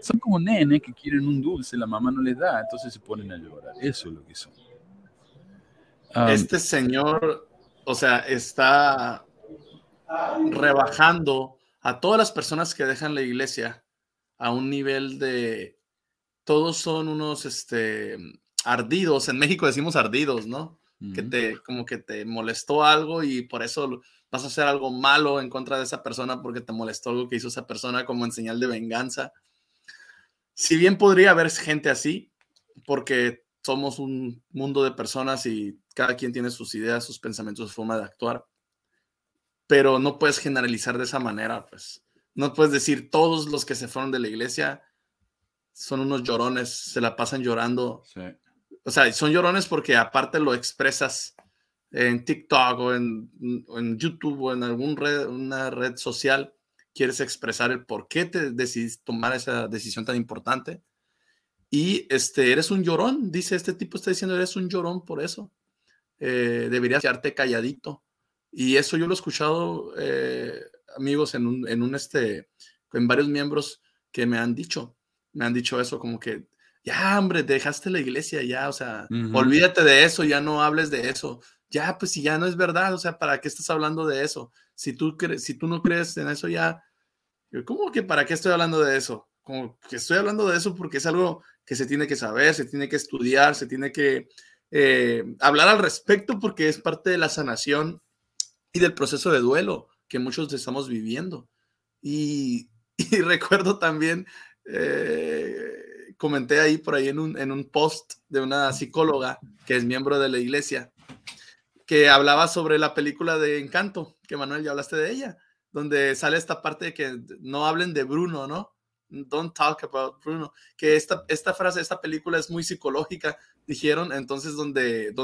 Son como nenes que quieren un dulce, la mamá no les da, entonces se ponen a llorar. Eso es lo que son. Este señor, o sea, está rebajando a todas las personas que dejan la iglesia a un nivel de... Todos son unos ardidos. En México decimos ardidos, ¿no? Uh-huh. Como que te molestó algo y por eso vas a hacer algo malo en contra de esa persona porque te molestó algo que hizo esa persona como en señal de venganza. Si bien podría haber gente así, porque somos un mundo de personas y cada quien tiene sus ideas, sus pensamientos, su forma de actuar, pero no puedes generalizar de esa manera, pues. No puedes decir todos los que se fueron de la iglesia son unos llorones, se la pasan llorando. Sí. O sea, son llorones porque aparte lo expresas en TikTok o en YouTube o en alguna red social. Quieres expresar el por qué te decidís tomar esa decisión tan importante y eres un llorón, dice este tipo, está diciendo eres un llorón por eso, deberías quedarte calladito y eso yo lo he escuchado amigos en varios miembros que me han dicho eso como que ya hombre dejaste la iglesia ya, o sea, uh-huh. Olvídate de eso, ya no hables de eso. Ya, pues si ya no es verdad, o sea, ¿para qué estás hablando de eso? Si tú no crees en eso ya, ¿cómo que para qué estoy hablando de eso? Como que estoy hablando de eso porque es algo que se tiene que saber, se tiene que estudiar, se tiene que hablar al respecto porque es parte de la sanación y del proceso de duelo que muchos estamos viviendo. Y recuerdo también, comenté ahí por ahí en un post de una psicóloga que es miembro de la iglesia, que hablaba sobre la película de Encanto, que Manuel ya hablaste de ella, donde sale esta parte de que no hablen de Bruno, ¿no? Don't talk about Bruno, que esta frase, esta película es muy psicológica, dijeron, entonces donde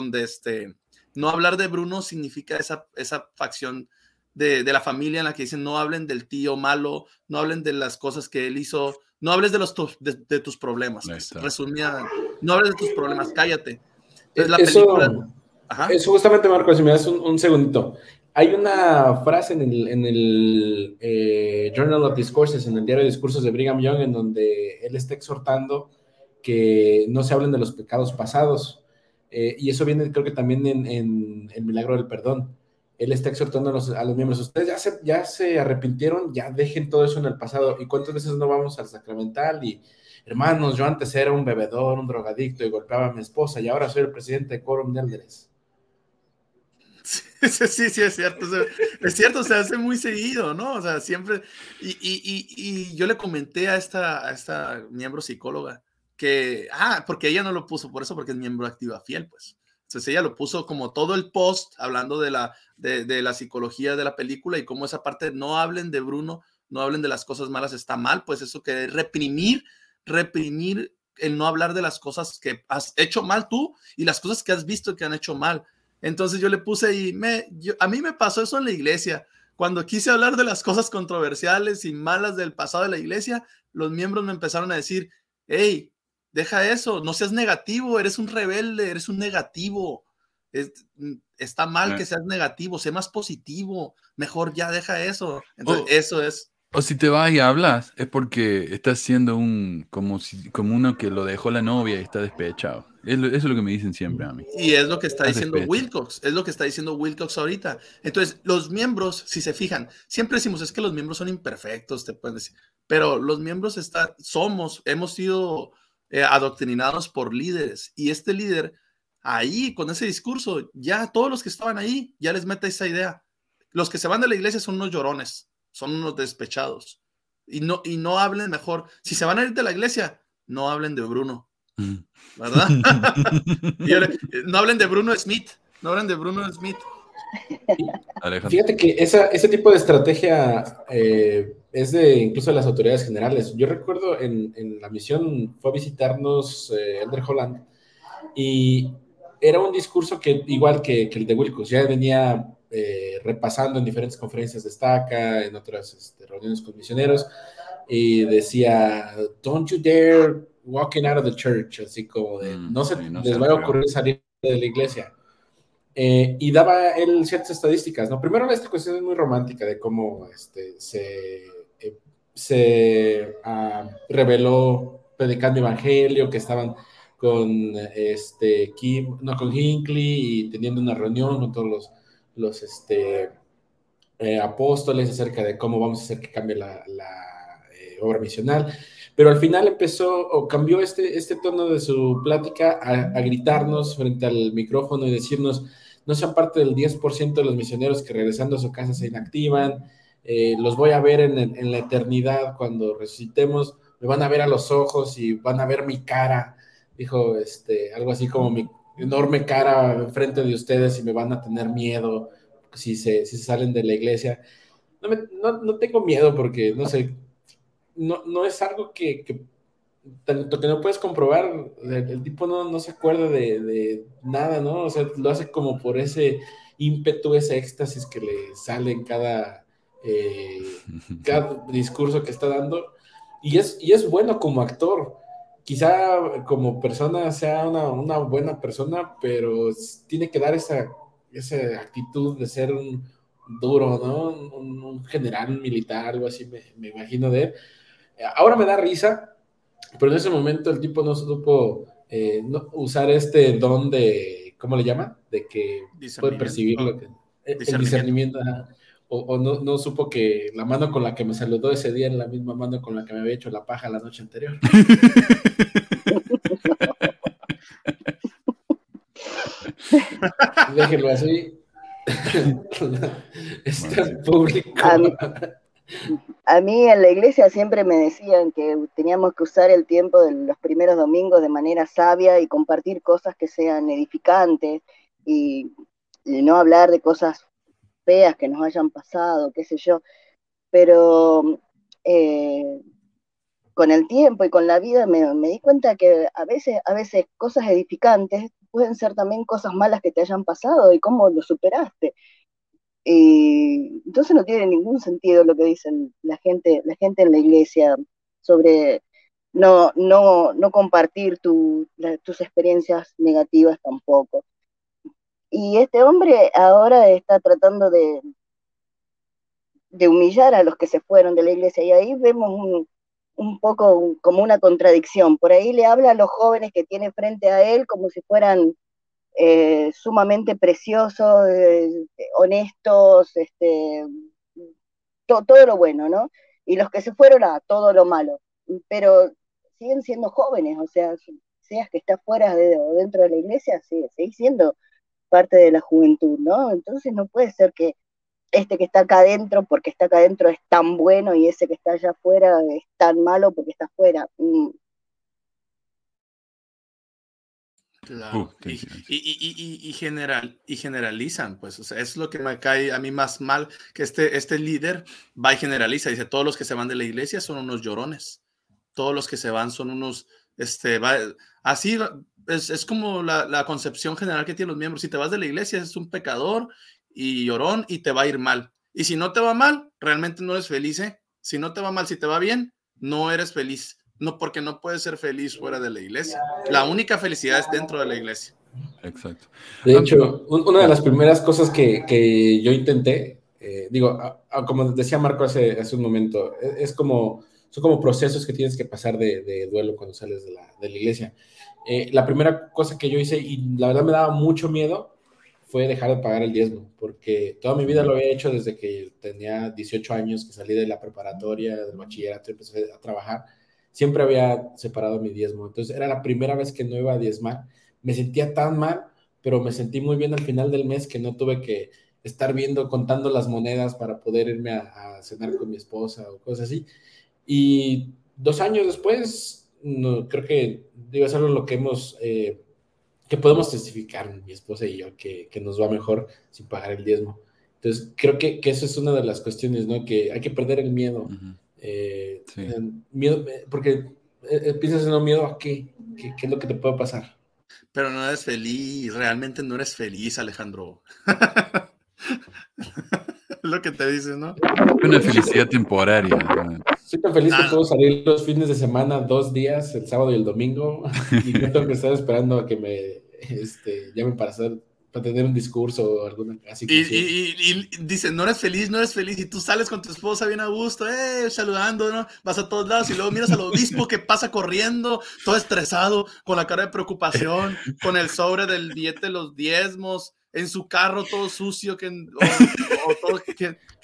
no hablar de Bruno significa esa facción de la familia en la que dicen no hablen del tío malo, no hablen de las cosas que él hizo, no hables de tus problemas, resumida, no hables de tus problemas, cállate. Entonces la película... Ajá. Eso justamente, Marco, si me das un segundito. Hay una frase en el Journal of Discourses, en el diario de discursos de Brigham Young, en donde él está exhortando que no se hablen de los pecados pasados. Y eso viene, creo que también en el milagro del perdón. Él está exhortando a los miembros. Ustedes ya se arrepintieron, ya dejen todo eso en el pasado. ¿Y cuántas veces no vamos al sacramental? Y hermanos, yo antes era un bebedor, un drogadicto y golpeaba a mi esposa y ahora soy el presidente de Quórum de Elders. Sí, es cierto. O sea, es cierto, se hace muy seguido, ¿no? O sea, siempre. Y yo le comenté a esta miembro psicóloga que, porque ella no lo puso por eso, porque es miembro activa fiel, pues. Entonces ella lo puso como todo el post hablando de la psicología de la película y cómo esa parte, no hablen de Bruno, no hablen de las cosas malas, está mal, pues eso que reprimir el no hablar de las cosas que has hecho mal tú y las cosas que has visto que han hecho mal. Entonces yo le puse a mí me pasó eso en la iglesia. Cuando quise hablar de las cosas controversiales y malas del pasado de la iglesia, los miembros me empezaron a decir, hey, deja eso, no seas negativo, eres un rebelde, eres un negativo. Está mal que seas negativo, sé más positivo, mejor ya deja eso. Entonces eso es. O si te vas y hablas, es porque estás siendo como uno que lo dejó la novia y está despechado. Eso es lo que me dicen siempre a mí. Y es lo que está diciendo Wilcox, es lo que está diciendo Wilcox ahorita. Entonces, los miembros, si se fijan, siempre decimos, es que los miembros son imperfectos, te pueden decir, pero los miembros hemos sido adoctrinados por líderes, y este líder, ahí, con ese discurso, ya todos los que estaban ahí, ya les mete esa idea. Los que se van de la iglesia son unos llorones, son unos despechados, y no hablen mejor. Si se van a ir de la iglesia, no hablen de Bruno, ¿verdad? No hablen de Bruno Smith, no hablen de Bruno Smith. Alejandro. Fíjate que ese tipo de estrategia es de incluso de las autoridades generales. Yo recuerdo en la misión fue a visitarnos Elder Holland, y era un discurso que igual que el de Wilcox, ya venía repasando en diferentes conferencias de Estaca, en otras reuniones con misioneros, y decía, don't you dare walking out of the church, así como de, no les va a ocurrir salir de la iglesia. Y daba él ciertas estadísticas, ¿no? Primero, esta cuestión es muy romántica de cómo se reveló predicando evangelio, que estaban con con Hinckley y teniendo una reunión con todos los apóstoles acerca de cómo vamos a hacer que cambie la obra misional, pero al final cambió este tono de su plática a gritarnos frente al micrófono y decirnos, no sean parte del 10% de los misioneros que regresando a su casa se inactivan, los voy a ver en la eternidad cuando resucitemos, me van a ver a los ojos y van a ver mi cara, dijo algo así como mi enorme cara frente de ustedes y me van a tener miedo si se salen de la iglesia. No tengo miedo porque, no sé, no es algo que tanto que no puedes comprobar. El tipo no se acuerda de nada, ¿no? O sea, lo hace como por ese ímpetu, ese éxtasis que le sale en cada discurso que está dando. Y es bueno como actor. Quizá como persona sea una buena persona, pero tiene que dar esa actitud de ser un duro, ¿no? Un general, un militar, algo así me imagino de él. Ahora me da risa, pero en ese momento el tipo no supo usar este don de, ¿cómo le llama? De que puede percibir lo que... El discernimiento. O no supo que la mano con la que me saludó ese día era la misma mano con la que me había hecho la paja la noche anterior. Déjenlo así. Está público. A mí en la iglesia siempre me decían que teníamos que usar el tiempo de los primeros domingos de manera sabia y compartir cosas que sean edificantes y no hablar de cosas feas que nos hayan pasado, qué sé yo, pero con el tiempo y con la vida me di cuenta que a veces cosas edificantes pueden ser también cosas malas que te hayan pasado y cómo lo superaste. Y entonces no tiene ningún sentido lo que dicen la gente en la iglesia sobre no compartir tus experiencias negativas tampoco. Y este hombre ahora está tratando de humillar a los que se fueron de la iglesia, y ahí vemos un poco como una contradicción. Por ahí le habla a los jóvenes que tiene frente a él como si fueran sumamente preciosos, honestos, todo lo bueno, ¿no? Y los que se fueron a todo lo malo, pero siguen siendo jóvenes, o sea, seas que está fuera o dentro de la iglesia, sigue siendo parte de la juventud, ¿no? Entonces no puede ser que este que está acá adentro, porque está acá adentro, es tan bueno, y ese que está allá afuera es tan malo porque está afuera. Claro. Y generalizan, pues, o sea, es lo que me cae a mí más mal, que este líder va y generaliza, dice, todos los que se van de la iglesia son unos llorones, todos los que se van son unos, así es como la concepción general que tienen los miembros, si te vas de la iglesia es un pecador y llorón y te va a ir mal, y si no te va mal, realmente no eres feliz, si no te va mal, si te va bien, no eres feliz. No, porque no puedes ser feliz fuera de la iglesia. La única felicidad es dentro de la iglesia. Exacto. De hecho, una de las primeras cosas que yo intenté, como decía Marco hace un momento, son como procesos que tienes que pasar de duelo cuando sales de la iglesia. La primera cosa que yo hice, y la verdad me daba mucho miedo, fue dejar de pagar el diezmo, porque toda mi vida lo había hecho desde que tenía 18 años, que salí de la preparatoria, del bachillerato, empecé a trabajar. Siempre había separado mi diezmo, entonces era la primera vez que no iba a diezmar, me sentía tan mal, pero me sentí muy bien al final del mes que no tuve que estar contando las monedas para poder irme a cenar con mi esposa o cosas así, y 2 años después, creo que digo, es algo lo que que podemos testificar mi esposa y yo, que nos va mejor sin pagar el diezmo, entonces creo que eso es una de las cuestiones, ¿no? Que hay que perder el miedo. Uh-huh. Sí. Miedo, porque piensas en miedo a qué es lo que te puede pasar. Pero no eres feliz, realmente no eres feliz, Alejandro. Lo que te dices, ¿no? Una felicidad temporaria. Soy tan feliz que puedo salir los fines de semana 2 días, el sábado y el domingo, y no tengo que estar esperando a que me llamen para tener un discurso o alguna... Así que y dice, no eres feliz, y tú sales con tu esposa bien a gusto, saludando, ¿no? Vas a todos lados y luego miras al obispo que pasa corriendo, todo estresado, con la cara de preocupación, con el sobre del billete de los diezmos, en su carro todo sucio, que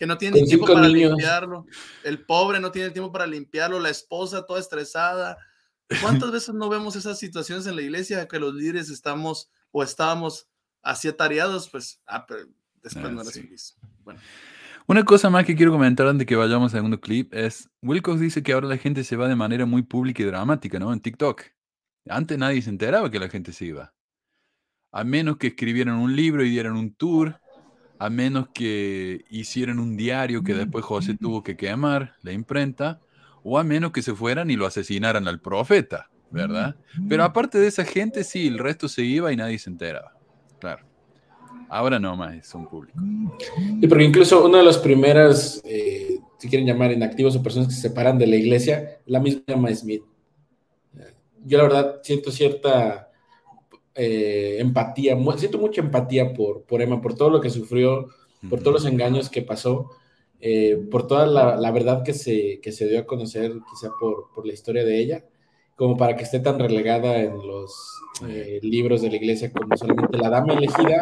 no tiene tiempo para limpiarlo, el pobre no tiene tiempo para limpiarlo, la esposa toda estresada. ¿Cuántas veces no vemos esas situaciones en la iglesia que los líderes estábamos así atareados, pues, pero después no eres feliz. Bueno. Una cosa más que quiero comentar antes de que vayamos al segundo clip es, Wilcox dice que ahora la gente se va de manera muy pública y dramática, ¿no? En TikTok. Antes nadie se enteraba que la gente se iba. A menos que escribieran un libro y dieran un tour, a menos que hicieran un diario que después José tuvo que quemar, la imprenta, o a menos que se fueran y lo asesinaran al profeta, ¿verdad? Pero aparte de esa gente, sí, el resto se iba y nadie se enteraba. Claro. Ahora no más son públicos. Sí, porque incluso una de las primeras, si quieren llamar inactivos o personas que se separan de la iglesia, la misma Smith. Yo la verdad siento cierta empatía, siento mucha empatía por Emma, por todo lo que sufrió, por todos los engaños que pasó, por toda la verdad que se dio a conocer quizá por la historia de ella, como para que esté tan relegada en los libros de la iglesia como solamente la dama elegida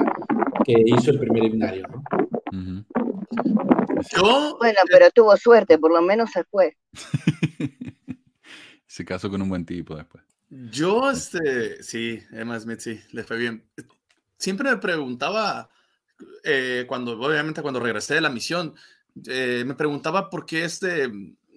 que hizo el primer himnario, ¿no? Uh-huh. ¿Yo? Bueno, pero tuvo suerte, por lo menos se fue. Se casó con un buen tipo después. Yo, sí, Emma Smith, sí, le fue bien. Siempre me preguntaba, cuando regresé de la misión, me preguntaba por qué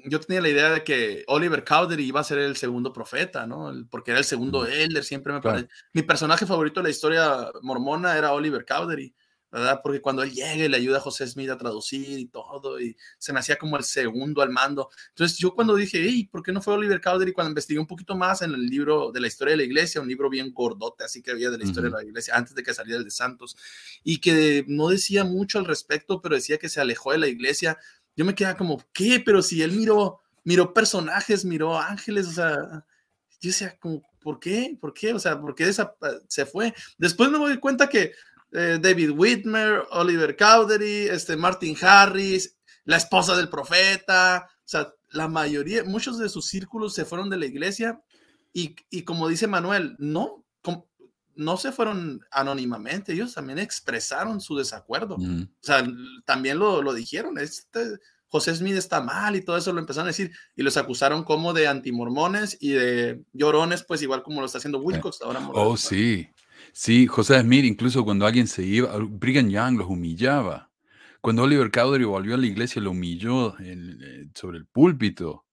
yo tenía la idea de que Oliver Cowdery iba a ser el segundo profeta, ¿no? Porque era el segundo elder, siempre me parece. Mi personaje favorito de la historia mormona era Oliver Cowdery, ¿verdad? Porque cuando él llega y le ayuda a José Smith a traducir y todo, y se me hacía como el segundo al mando. Entonces yo cuando dije, ¿por qué no fue Oliver Cowdery? Cuando investigué un poquito más en el libro de la historia de la iglesia, un libro bien gordote, así que había de la historia de la iglesia, antes de que saliera el de Santos, y que no decía mucho al respecto, pero decía que se alejó de la iglesia. Yo me quedaba como, ¿qué? Pero si él miró personajes, miró ángeles, o sea, yo decía como, ¿por qué? O sea, ¿por qué se fue? Después me doy cuenta que David Whitmer, Oliver Cowdery, Martin Harris, la esposa del profeta, o sea, la mayoría, muchos de sus círculos se fueron de la iglesia y como dice Manuel, no se fueron anónimamente, ellos también expresaron su desacuerdo, o sea, también lo dijeron, José Smith está mal y todo eso lo empezaron a decir, y los acusaron como de antimormones y de llorones, pues igual como lo está haciendo Wilcox ahora. Morales, sí, José Smith, incluso cuando alguien se iba, Brigham Young los humillaba, cuando Oliver Cowdery volvió a la iglesia lo humilló sobre el púlpito,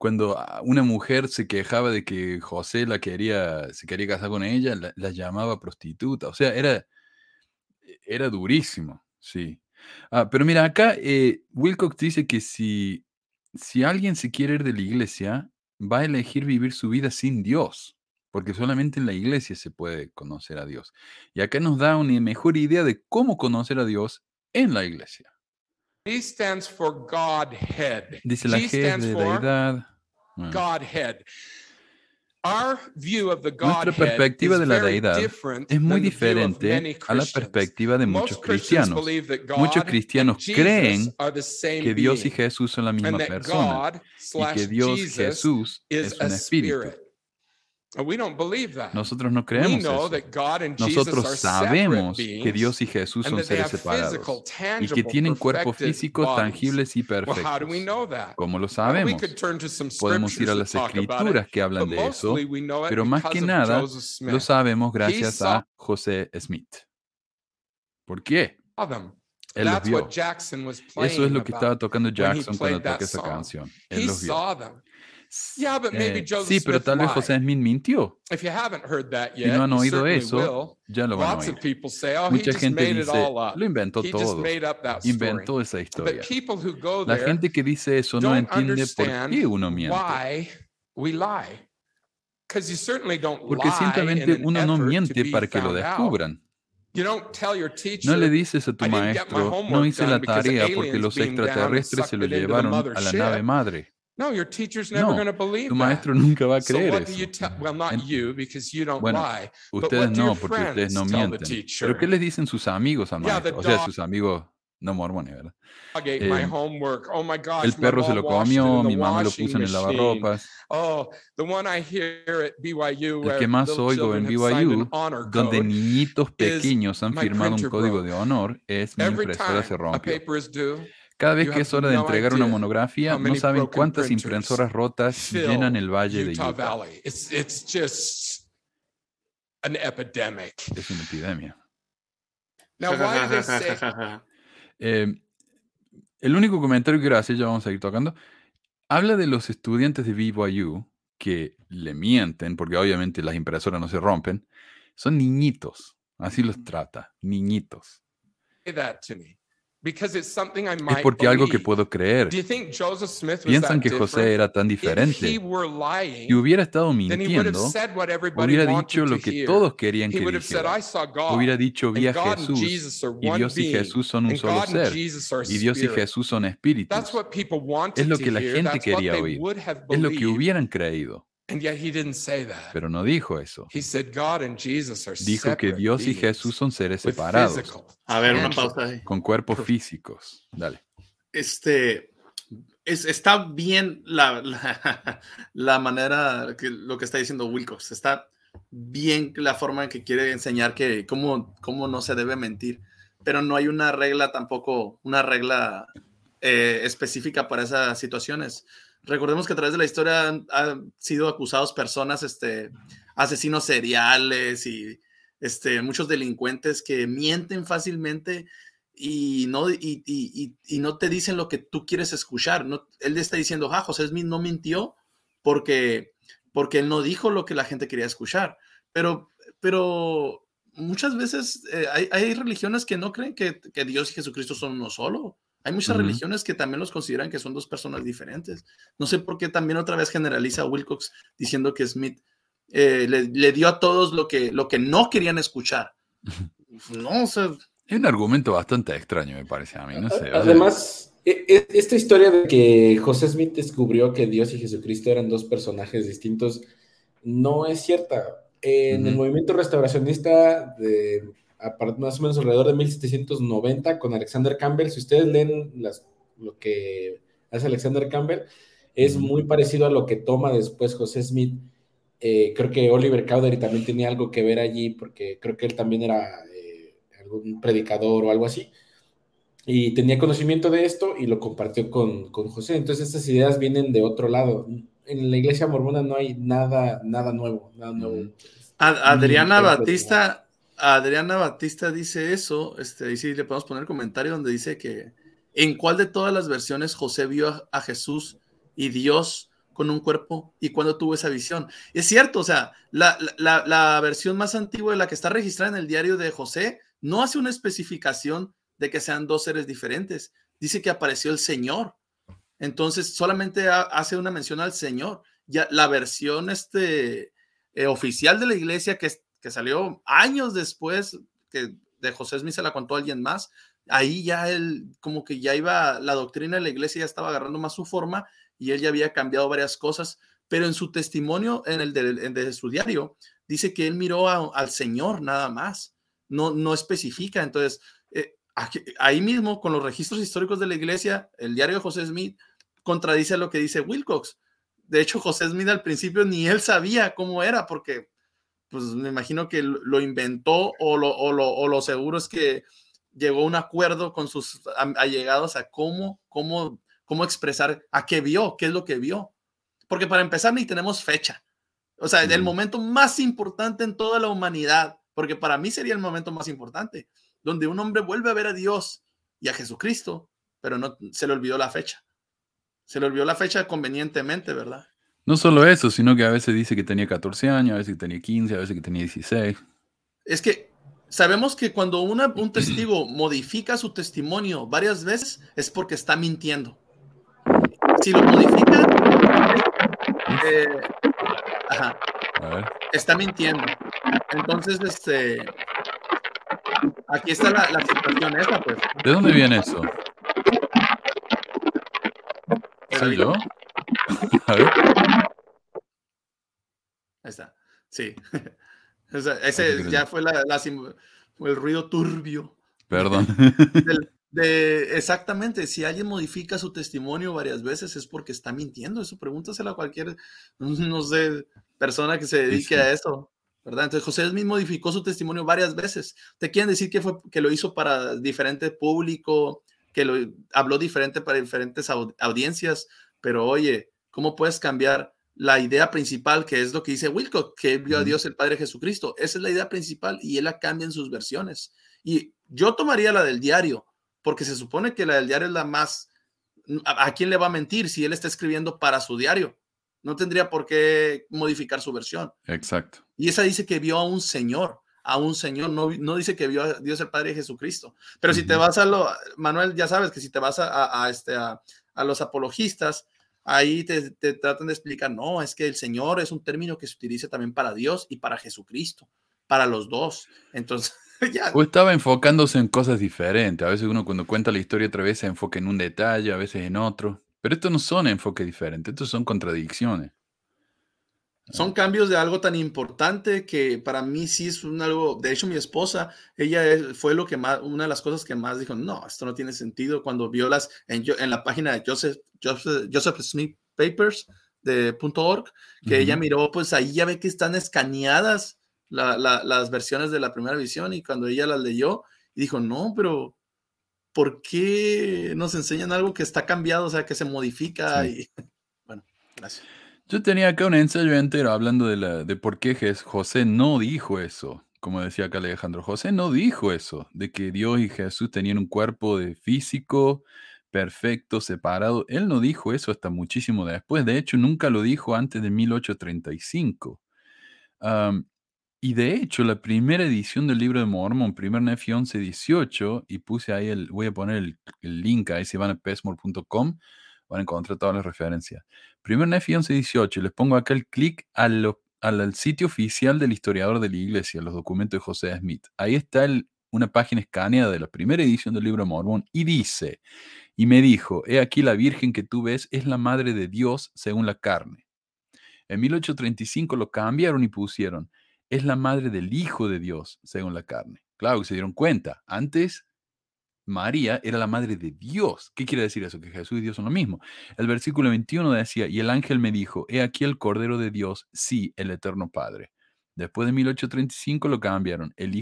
cuando una mujer se quejaba de que José la quería, se quería casar con ella, la llamaba prostituta. O sea, era durísimo, sí. Pero mira, acá Wilcox dice que si alguien se quiere ir de la iglesia, va a elegir vivir su vida sin Dios, porque solamente en la iglesia se puede conocer a Dios. Y acá nos da una mejor idea de cómo conocer a Dios en la iglesia. G stands for Godhead. Dice la G stands de deidad. Godhead. Our view of the Godhead. Nuestra perspectiva de la deidad es muy diferente a la perspectiva de muchos cristianos. Muchos cristianos creen que Dios y Jesús son la misma persona y que Dios Jesús es un espíritu. Nosotros no creemos eso. Nosotros sabemos que Dios y Jesús son seres separados y que tienen cuerpos físicos tangibles y perfectos. ¿Cómo lo sabemos? Podemos ir a las Escrituras que hablan de eso, pero más que nada lo sabemos gracias a José Smith. ¿Por qué? Él los vio. Eso es lo que estaba tocando Jackson cuando tocó esa canción. Él los vio. Sí, pero tal vez José Smith mintió. Si no han oído eso, ya lo van a oír. Mucha gente dice, lo inventó todo. Inventó esa historia. La gente que dice eso no entiende por qué uno miente. Porque simplemente uno no miente para que lo descubran. No le dices a tu maestro, no hice la tarea porque los extraterrestres se lo llevaron a la nave madre. No, tu maestro nunca va a creer eso. Bueno, ustedes no, porque ustedes no mienten. ¿Pero qué les dicen sus amigos al maestro? O sea, sus amigos no mormones, ¿verdad? El perro se lo comió, mi mamá lo puso en el lavarropas. El que más oigo en BYU, donde niñitos pequeños han firmado un código de honor, es mi impresora se rompió. Cada vez que es hora de entregar una monografía, no saben cuántas impresoras rotas llenan el valle de Utah. Es una epidemia. El único comentario que quiero hacer, ya vamos a ir tocando, habla de los estudiantes de BYU que le mienten, porque obviamente las impresoras no se rompen, son niñitos, así los trata, niñitos. Es porque algo que puedo creer. ¿Piensan que José era tan diferente? Si hubiera estado mintiendo, hubiera dicho lo que todos querían que dijera. Hubiera dicho, vi a Jesús, y Dios y Jesús son un solo ser, y Dios y Jesús son espíritus. Es lo que la gente quería oír, es lo que hubieran creído. Pero no dijo eso. Dijo que Dios y Jesús son seres separados. A ver, una pausa ahí. Con cuerpos físicos. Dale. Está bien la manera, que lo que está diciendo Wilcox. Está bien la forma en que quiere enseñar que cómo no se debe mentir. Pero no hay una regla tampoco, una regla específica para esas situaciones. Recordemos que a través de la historia han sido acusados personas, asesinos seriales y muchos delincuentes que mienten fácilmente y no te dicen lo que tú quieres escuchar. No, él está diciendo, José Smith no mintió porque él no dijo lo que la gente quería escuchar. Pero muchas veces hay religiones que no creen que Dios y Jesucristo son uno solo. Hay muchas religiones que también los consideran que son dos personas diferentes. No sé por qué también otra vez generaliza Wilcox diciendo que Smith le dio a todos lo que no querían escuchar. No, o sea, es un argumento bastante extraño, me parece a mí. No sé, además, esta historia de que José Smith descubrió que Dios y Jesucristo eran dos personajes distintos no es cierta. En el movimiento restauracionista de más o menos alrededor de 1790 con Alexander Campbell, si ustedes leen lo que hace Alexander Campbell, es muy parecido a lo que toma después José Smith. Creo que Oliver Cowdery también tenía algo que ver allí, porque creo que él también era algún predicador o algo así, y tenía conocimiento de esto y lo compartió con José. Entonces estas ideas vienen de otro lado. En la iglesia mormona no hay nada nuevo, nada nuevo. Adriana Batista... Adriana Batista dice eso, y sí le podemos poner comentario donde dice que en cuál de todas las versiones José vio a Jesús y Dios con un cuerpo y cuándo tuvo esa visión. Es cierto, o sea, la versión más antigua de la que está registrada en el diario de José no hace una especificación de que sean dos seres diferentes. Dice que apareció el Señor. Entonces, solamente hace una mención al Señor. Ya la versión oficial de la iglesia que salió años después que de José Smith se la contó alguien más, ahí ya él como que ya iba, la doctrina de la iglesia ya estaba agarrando más su forma y él ya había cambiado varias cosas, pero en su testimonio, en su diario, dice que él miró al Señor nada más, no especifica. Entonces, ahí mismo con los registros históricos de la iglesia, el diario de José Smith contradice lo que dice Wilcox. De hecho, José Smith al principio ni él sabía cómo era, porque pues me imagino que lo inventó o lo seguro es que llegó a un acuerdo con sus allegados a cómo expresar a qué vio, qué es lo que vio. Porque para empezar ni tenemos fecha. O sea, el momento más importante en toda la humanidad, porque para mí sería el momento más importante, donde un hombre vuelve a ver a Dios y a Jesucristo, pero no se le olvidó la fecha. Se le olvidó la fecha convenientemente, ¿verdad? No solo eso, sino que a veces dice que tenía 14 años, a veces que tenía 15, a veces que tenía 16. Es que sabemos que cuando un testigo modifica su testimonio varias veces es porque está mintiendo. Si lo modifica, está mintiendo. Entonces, aquí está la situación esta, pues. ¿De dónde viene eso? ¿Soy yo? A ver. Ahí está, sí. O sea, ese ya fue el ruido turbio. Perdón. Exactamente, si alguien modifica su testimonio varias veces es porque está mintiendo. Eso pregúntaselo a cualquier, no sé, persona que se dedique a eso, ¿verdad? Entonces José Smith modificó su testimonio varias veces. Te quieren decir que lo hizo para diferente público, que lo habló diferente para diferentes audiencias, pero oye, ¿cómo puedes cambiar la idea principal, que es lo que dice Wilcox, que vio a Dios el Padre Jesucristo? Esa es la idea principal y él la cambia en sus versiones. Y yo tomaría la del diario, porque se supone que la del diario es la más... ¿A quién le va a mentir si él está escribiendo para su diario? No tendría por qué modificar su versión. Exacto. Y esa dice que vio a un Señor. A un Señor, no dice que vio a Dios el Padre Jesucristo. Pero si te vas Manuel, ya sabes que si te vas a los apologistas, ahí te tratan de explicar, no, es que el Señor es un término que se utiliza también para Dios y para Jesucristo, para los dos. Entonces, ya. O estaba enfocándose en cosas diferentes. A veces uno cuando cuenta la historia otra vez se enfoca en un detalle, a veces en otro. Pero estos no son enfoques diferentes, estos son contradicciones. Son cambios de algo tan importante que para mí sí es algo. De hecho, mi esposa, ella fue lo que más, una de las cosas que más dijo, no, esto no tiene sentido. Cuando vio en la página de Joseph Smith Papers de .org, que ella miró, pues ahí ya ve que están escaneadas las versiones de la primera visión, y cuando ella las leyó, dijo, no, pero ¿por qué nos enseñan algo que está cambiado? O sea, que se modifica. Sí. Y bueno, gracias. Yo tenía acá un ensayo entero hablando de por qué José no dijo eso. Como decía acá Alejandro, José no dijo eso, de que Dios y Jesús tenían un cuerpo de físico perfecto, separado. Él no dijo eso hasta muchísimo después. De hecho, nunca lo dijo antes de 1835. Y de hecho, la primera edición del Libro de Mormón, Primer Nefi 1118, y puse ahí voy a poner el link, ahí se van a pesmor.com, van a encontrar todas las referencias. Primer Nefi 1118, les pongo acá el clic al sitio oficial del historiador de la iglesia, los documentos de José Smith. Ahí está una página escaneada de la primera edición del Libro de Mormón y dice, y me dijo, he aquí la virgen que tú ves es la madre de Dios según la carne. En 1835 lo cambiaron y pusieron, es la madre del Hijo de Dios según la carne. Claro que se dieron cuenta, antes... María era la madre de Dios. ¿Qué quiere decir eso? Que Jesús y Dios son lo mismo. El versículo 21 decía, y el ángel me dijo, he aquí el Cordero de Dios, sí, el Eterno Padre. Después de 1835 lo cambiaron, el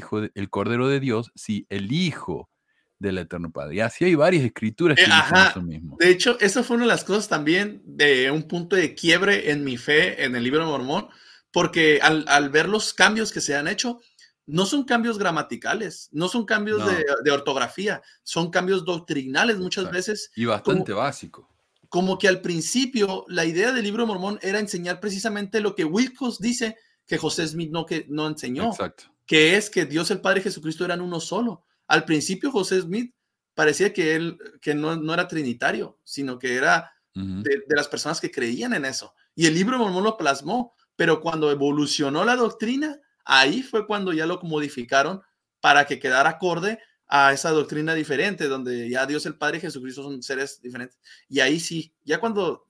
Cordero de Dios, sí, el Hijo del Eterno Padre. Y así hay varias escrituras que dicen eso mismo. De hecho, esa fue una de las cosas también de un punto de quiebre en mi fe en el Libro de Mormón, porque al ver los cambios que se han hecho, no son cambios gramaticales, no son cambios de ortografía, son cambios doctrinales muchas veces. Y bastante básico. como que al principio la idea del Libro de Mormón era enseñar precisamente lo que Wilcox dice que José Smith no enseñó. Exacto. Que es que Dios el Padre y Jesucristo eran uno solo. Al principio José Smith parecía que él no era trinitario, sino que era de las personas que creían en eso. Y el Libro de Mormón lo plasmó, pero cuando evolucionó la doctrina, ahí fue cuando ya lo modificaron para que quedara acorde a esa doctrina diferente, donde ya Dios el Padre y Jesucristo son seres diferentes. Y ahí sí, ya cuando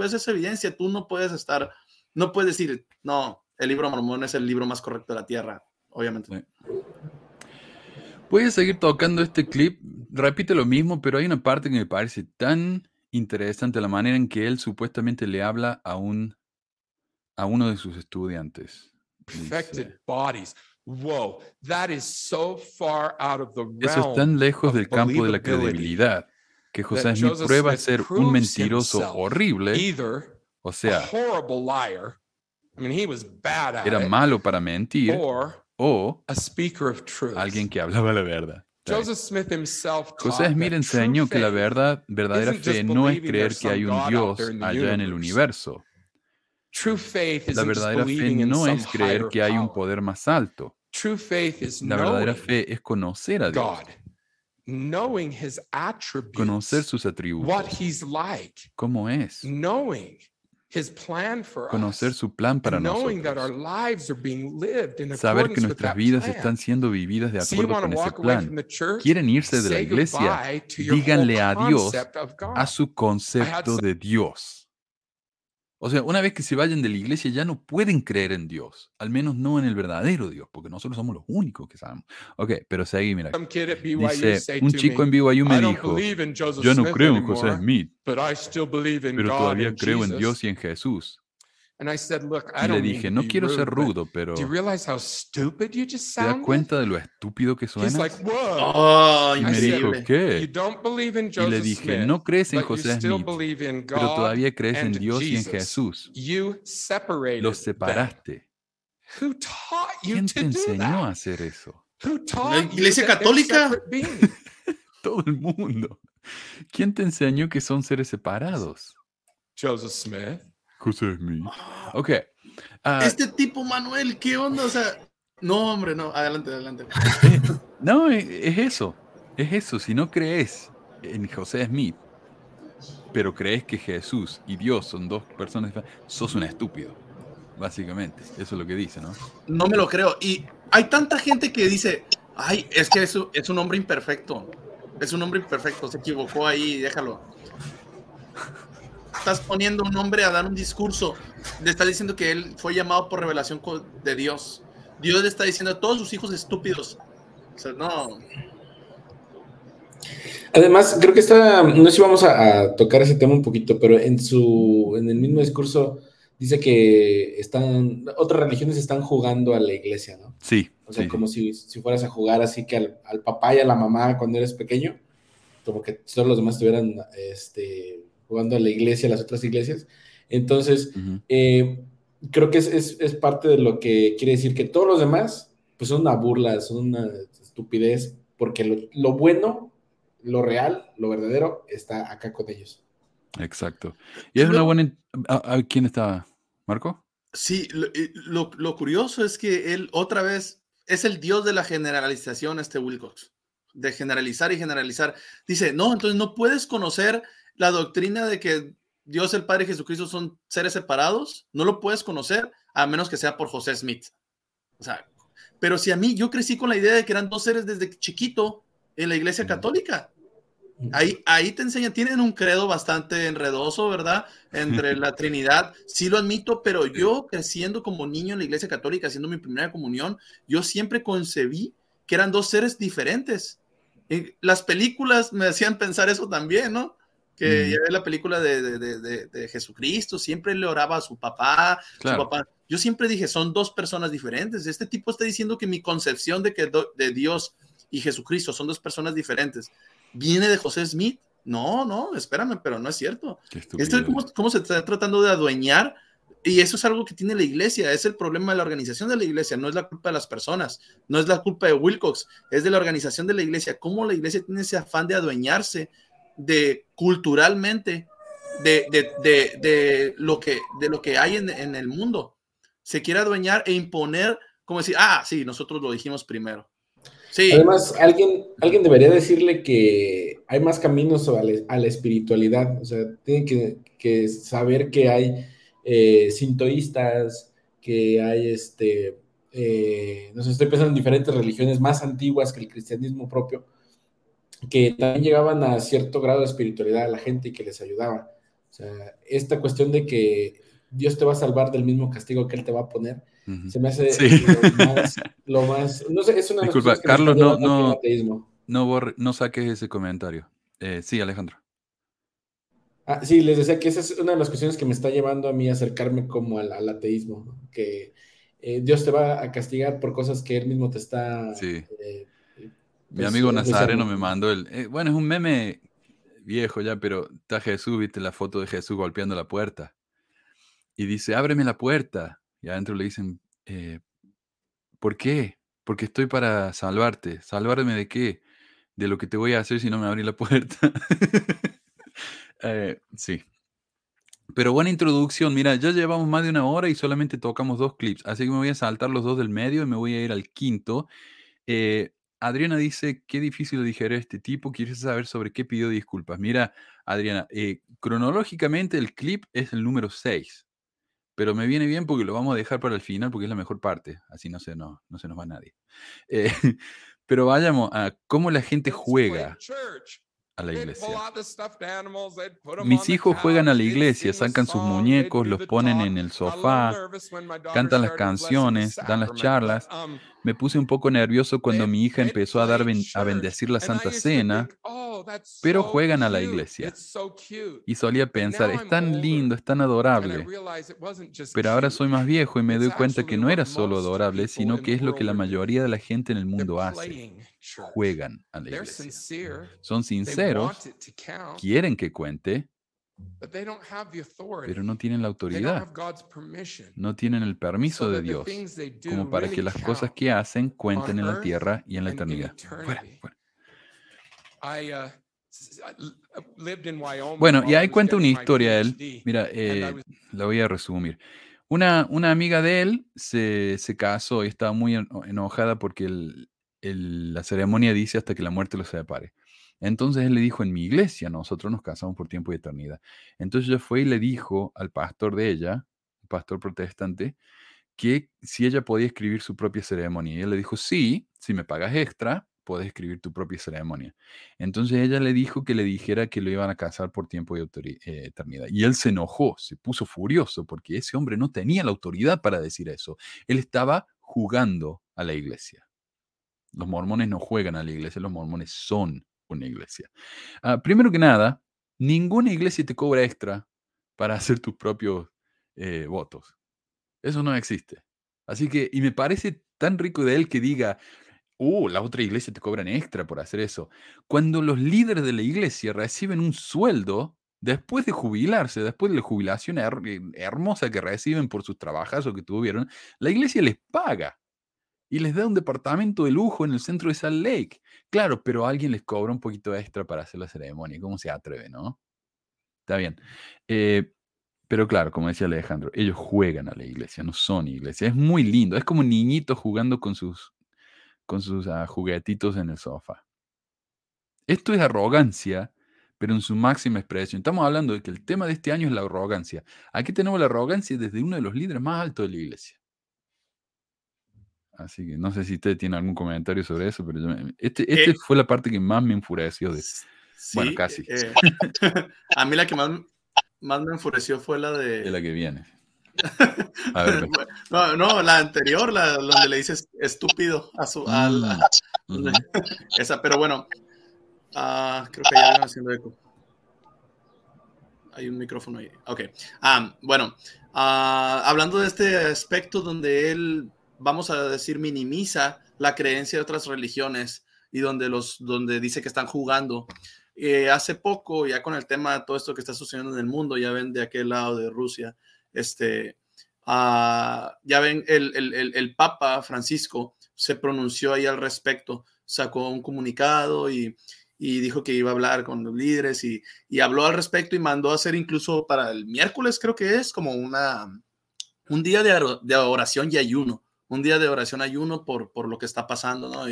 ves esa evidencia, tú no puedes decir, no, el Libro de Mormón es el libro más correcto de la Tierra, obviamente. Sí. Puedes seguir tocando este clip, repite lo mismo, pero hay una parte que me parece tan interesante, la manera en que él supuestamente le habla a uno de sus estudiantes. Perfected bodies. Wow, that is so far out of the realm. Eso es tan lejos del campo de la credibilidad que José Smith prueba ser un mentiroso horrible, o sea, era malo para mentir, o alguien que hablaba la verdad. José Smith enseñó que la verdadera fe no es creer que hay un Dios allá en el universo. La verdadera fe no es creer que hay un poder más alto. La verdadera fe es conocer a Dios, conocer sus atributos, cómo es, conocer su plan para nosotros, saber que nuestras vidas están siendo vividas de acuerdo con ese plan. ¿Quieren irse de la iglesia? Díganle adiós a su concepto de Dios. O sea, una vez que se vayan de la iglesia ya no pueden creer en Dios, al menos no en el verdadero Dios, porque nosotros somos los únicos que sabemos. Ok, pero seguí, mira. Dice, un chico en BYU me dijo, yo no creo en José Smith, pero todavía creo en Dios y en Jesús. Y le dije, no quiero ser rudo, pero ¿te das cuenta de lo estúpido que suenas? Y me dijo, ¿qué? Y le dije, no crees en José Smith, pero todavía crees en Dios y en Jesús. Los separaste. ¿Quién te enseñó a hacer eso? ¿La iglesia católica? Todo el mundo. ¿Quién te enseñó que son seres separados? Joseph Smith. José Smith. Ok. Este tipo, Manuel, ¿qué onda? O sea, no, hombre, no. Adelante. No, es eso. Es eso. Si no crees en José Smith, pero crees que Jesús y Dios son dos personas, sos un estúpido. Básicamente. Eso es lo que dice, ¿no? No me lo creo. Y hay tanta gente que dice, ay, es que eso es un hombre imperfecto. Es un hombre imperfecto. Se equivocó ahí, déjalo. Estás poniendo a un hombre a dar un discurso, le estás diciendo que él fue llamado por revelación de Dios. Dios le está diciendo a todos sus hijos estúpidos. O sea, no. Además, creo que no sé si vamos a tocar ese tema un poquito, pero en el mismo discurso dice que otras religiones están jugando a la iglesia, ¿no? Sí. O sea, sí. Como si fueras a jugar así que al papá y a la mamá cuando eres pequeño, como que todos los demás estuvieran, jugando a la iglesia, a las otras iglesias. Entonces, creo que es parte de lo que quiere decir que todos los demás, pues son una burla, son una estupidez, porque lo bueno, lo real, lo verdadero, está acá con ellos. Exacto. Y es una buena... ¿Quién está? ¿Marco? Sí, lo curioso es que él, otra vez, es el dios de la generalización, Wilcox, de generalizar y generalizar. Dice, no, entonces no puedes conocer... La doctrina de que Dios, el Padre y Jesucristo son seres separados, no lo puedes conocer a menos que sea por José Smith. O sea, pero si yo crecí con la idea de que eran dos seres desde chiquito en la iglesia católica. Ahí te enseñan, tienen un credo bastante enredoso, ¿verdad? Entre la Trinidad, sí lo admito, pero yo creciendo como niño en la iglesia católica, haciendo mi primera comunión, yo siempre concebí que eran dos seres diferentes. Las películas me hacían pensar eso también, ¿no? Que ya ves la película de Jesucristo, siempre le oraba a su papá, claro. Su papá. Yo siempre dije, son dos personas diferentes. Este tipo está diciendo que mi concepción de que de Dios y Jesucristo son dos personas diferentes, ¿viene de José Smith? No, espérame, pero no es cierto. Esto es como se está tratando de adueñar, y eso es algo que tiene la iglesia, es el problema de la organización de la iglesia, no es la culpa de las personas, no es la culpa de Wilcox, es de la organización de la iglesia, cómo la iglesia tiene ese afán de adueñarse de culturalmente de lo que hay en el mundo. Se quiere adueñar e imponer, como decir, ah, sí, nosotros lo dijimos primero. Sí. Además, alguien debería decirle que hay más caminos a la espiritualidad. O sea, tienen que saber que hay sintoístas, que hay no sé, estoy pensando en diferentes religiones más antiguas que el cristianismo propio, que también llegaban a cierto grado de espiritualidad a la gente y que les ayudaba. O sea, esta cuestión de que Dios te va a salvar del mismo castigo que Él te va a poner, uh-huh, se me hace sí, lo más... No sé, es una... Disculpa, Carlos, no saques ese comentario. Sí, Alejandro. Ah, sí, les decía que esa es una de las cuestiones que me está llevando a mí a acercarme como al ateísmo, ¿no? Que Dios te va a castigar por cosas que Él mismo te está... Sí. Mi amigo Nazareno me mandó bueno, es un meme viejo ya, pero está Jesús, viste la foto de Jesús golpeando la puerta. Y dice, ábreme la puerta. Y adentro le dicen, ¿por qué? Porque estoy para salvarte. ¿Salvarme de qué? De lo que te voy a hacer si no me abrí la puerta. Sí. Pero buena introducción. Mira, ya llevamos más de una hora y solamente tocamos 2 clips. Así que me voy a saltar los 2 del medio y me voy a ir al quinto. Adriana dice, qué difícil de digerir este tipo, quieres saber sobre qué pidió disculpas. Mira, Adriana, cronológicamente el clip es el número 6, pero me viene bien porque lo vamos a dejar para el final porque es la mejor parte, así no se nos va nadie. Pero vayamos a cómo la gente juega a la iglesia. Mis hijos juegan a la iglesia, sacan sus muñecos, los ponen en el sofá, cantan las canciones, dan las charlas. Me puse un poco nervioso cuando mi hija empezó a bendecir la Santa Cena, pero juegan a la iglesia. Y solía pensar, es tan lindo, es tan adorable. Pero ahora soy más viejo y me doy cuenta que no era solo adorable, sino que es lo que la mayoría de la gente en el mundo hace. Juegan a la iglesia. Son sinceros, quieren que cuente, pero no tienen la autoridad, no tienen el permiso de Dios, como para que las cosas que hacen cuenten en la tierra y en la eternidad. Bueno, y ahí cuenta una historia él. Mira, la voy a resumir. Una amiga de él se casó y estaba muy enojada porque la ceremonia dice hasta que la muerte los separe. Entonces él le dijo, en mi iglesia nosotros nos casamos por tiempo y eternidad. Entonces ella fue y le dijo al pastor de ella, un pastor protestante, que si ella podía escribir su propia ceremonia. Y él le dijo, sí, si me pagas extra, puedes escribir tu propia ceremonia. Entonces ella le dijo que le dijera que lo iban a casar por tiempo y eternidad. Y él se enojó, se puso furioso, porque ese hombre no tenía la autoridad para decir eso. Él estaba jugando a la iglesia. Los mormones no juegan a la iglesia, los mormones son una iglesia. Primero que nada, ninguna iglesia te cobra extra para hacer tus propios votos. Eso no existe. Así que, y me parece tan rico de él que diga, la otra iglesia te cobran extra por hacer eso. Cuando los líderes de la iglesia reciben un sueldo después de jubilarse, después de la jubilación hermosa que reciben por sus trabajos o que tuvieron, la iglesia les paga. Y les da un departamento de lujo en el centro de Salt Lake. Claro, pero alguien les cobra un poquito extra para hacer la ceremonia. ¿Cómo se atreve, no? Está bien. Pero claro, como decía Alejandro, ellos juegan a la iglesia, no son iglesia. Es muy lindo. Es como niñitos jugando con sus juguetitos en el sofá. Esto es arrogancia, pero en su máxima expresión. Estamos hablando de que el tema de este año es la arrogancia. Aquí tenemos la arrogancia desde uno de los líderes más altos de la iglesia. Así que no sé si usted tiene algún comentario sobre eso, pero este fue la parte que más me enfureció. Sí, bueno, casi. A mí la que más me enfureció fue la de... De la que viene. A ver, no, la anterior, donde le dices estúpido a su... Uh-huh. Esa, pero bueno, creo que ya van haciendo eco. Hay un micrófono ahí. Ok. Bueno, hablando de este aspecto donde él... vamos a decir, minimiza la creencia de otras religiones y donde dice que están jugando. Hace poco, ya con el tema de todo esto que está sucediendo en el mundo, ya ven de aquel lado de Rusia, ya ven el Papa Francisco se pronunció ahí al respecto, sacó un comunicado y dijo que iba a hablar con los líderes y habló al respecto y mandó a hacer incluso para el miércoles, creo que es, como un día de oración y ayuno, un día de oración ayuno por lo que está pasando, ¿no?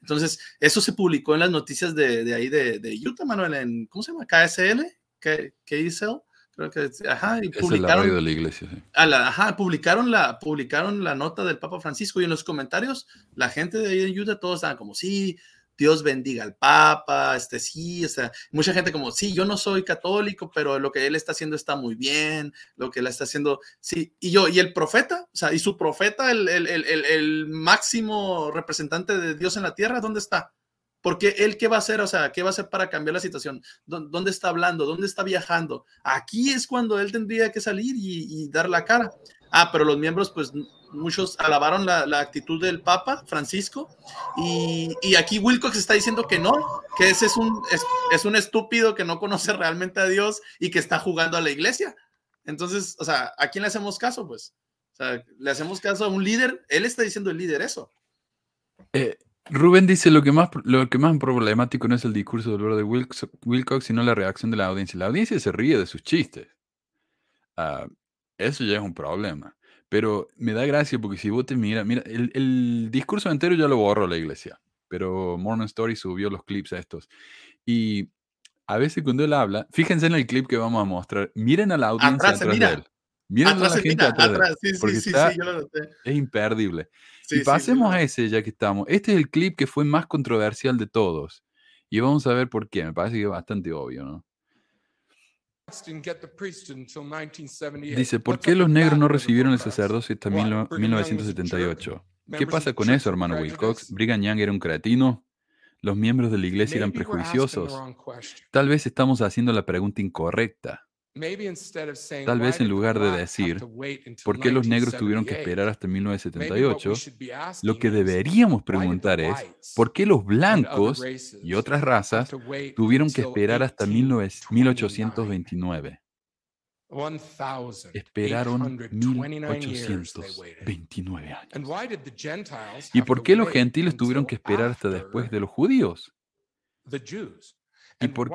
Entonces, eso se publicó en las noticias de ahí de Utah, Manuel, en, ¿cómo se llama? KSL, KSL, creo que es, ajá, y publicaron, es la radio de la iglesia, sí. Publicaron la nota del Papa Francisco y en los comentarios, la gente de ahí de Utah, todos estaban como, sí, Dios bendiga al Papa, sí, o sea, mucha gente como, sí, yo no soy católico, pero lo que él está haciendo está muy bien, lo que él está haciendo, sí, y el profeta, o sea, y su profeta, el máximo representante de Dios en la tierra, ¿dónde está? Porque él, ¿qué va a hacer? O sea, ¿qué va a hacer para cambiar la situación? ¿Dónde está hablando? ¿Dónde está viajando? Aquí es cuando él tendría que salir y dar la cara. Pero los miembros, pues, muchos alabaron la actitud del Papa Francisco, y aquí Wilcox está diciendo que no, que ese es un estúpido que no conoce realmente a Dios y que está jugando a la iglesia. Entonces, o sea, ¿a quién le hacemos caso, pues? O sea, ¿le hacemos caso a un líder? Él está diciendo el líder eso. Rubén dice, lo que más problemático no es el discurso del brother Wilcox, sino la reacción de la audiencia. La audiencia se ríe de sus chistes. Eso ya es un problema. Pero me da gracia porque si vos te miras, mira, el discurso entero ya lo borró la iglesia, pero Mormon Story subió los clips a estos. Y a veces cuando él habla, fíjense en el clip que vamos a mostrar, miren a la audiencia atrás de él. Miren a la gente atrás de él. Sí, yo lo noté. Es imperdible. Sí, y pasemos a ese ya que estamos. Este es el clip que fue más controversial de todos. Y vamos a ver por qué. Me parece que es bastante obvio, ¿no? Dice, ¿por qué los negros no recibieron el sacerdocio hasta 1978? ¿Qué pasa con eso, hermano Wilcox? ¿Brigham Young era un cretino? ¿Los miembros de la iglesia eran prejuiciosos? Tal vez estamos haciendo la pregunta incorrecta. Tal vez en lugar de decir, ¿por qué los negros tuvieron que esperar hasta 1978? Lo que deberíamos preguntar es, ¿por qué los blancos y otras razas tuvieron que esperar hasta 1829? Esperaron 1829 años. ¿Y por qué los gentiles tuvieron que esperar hasta después de los judíos? ¿Y por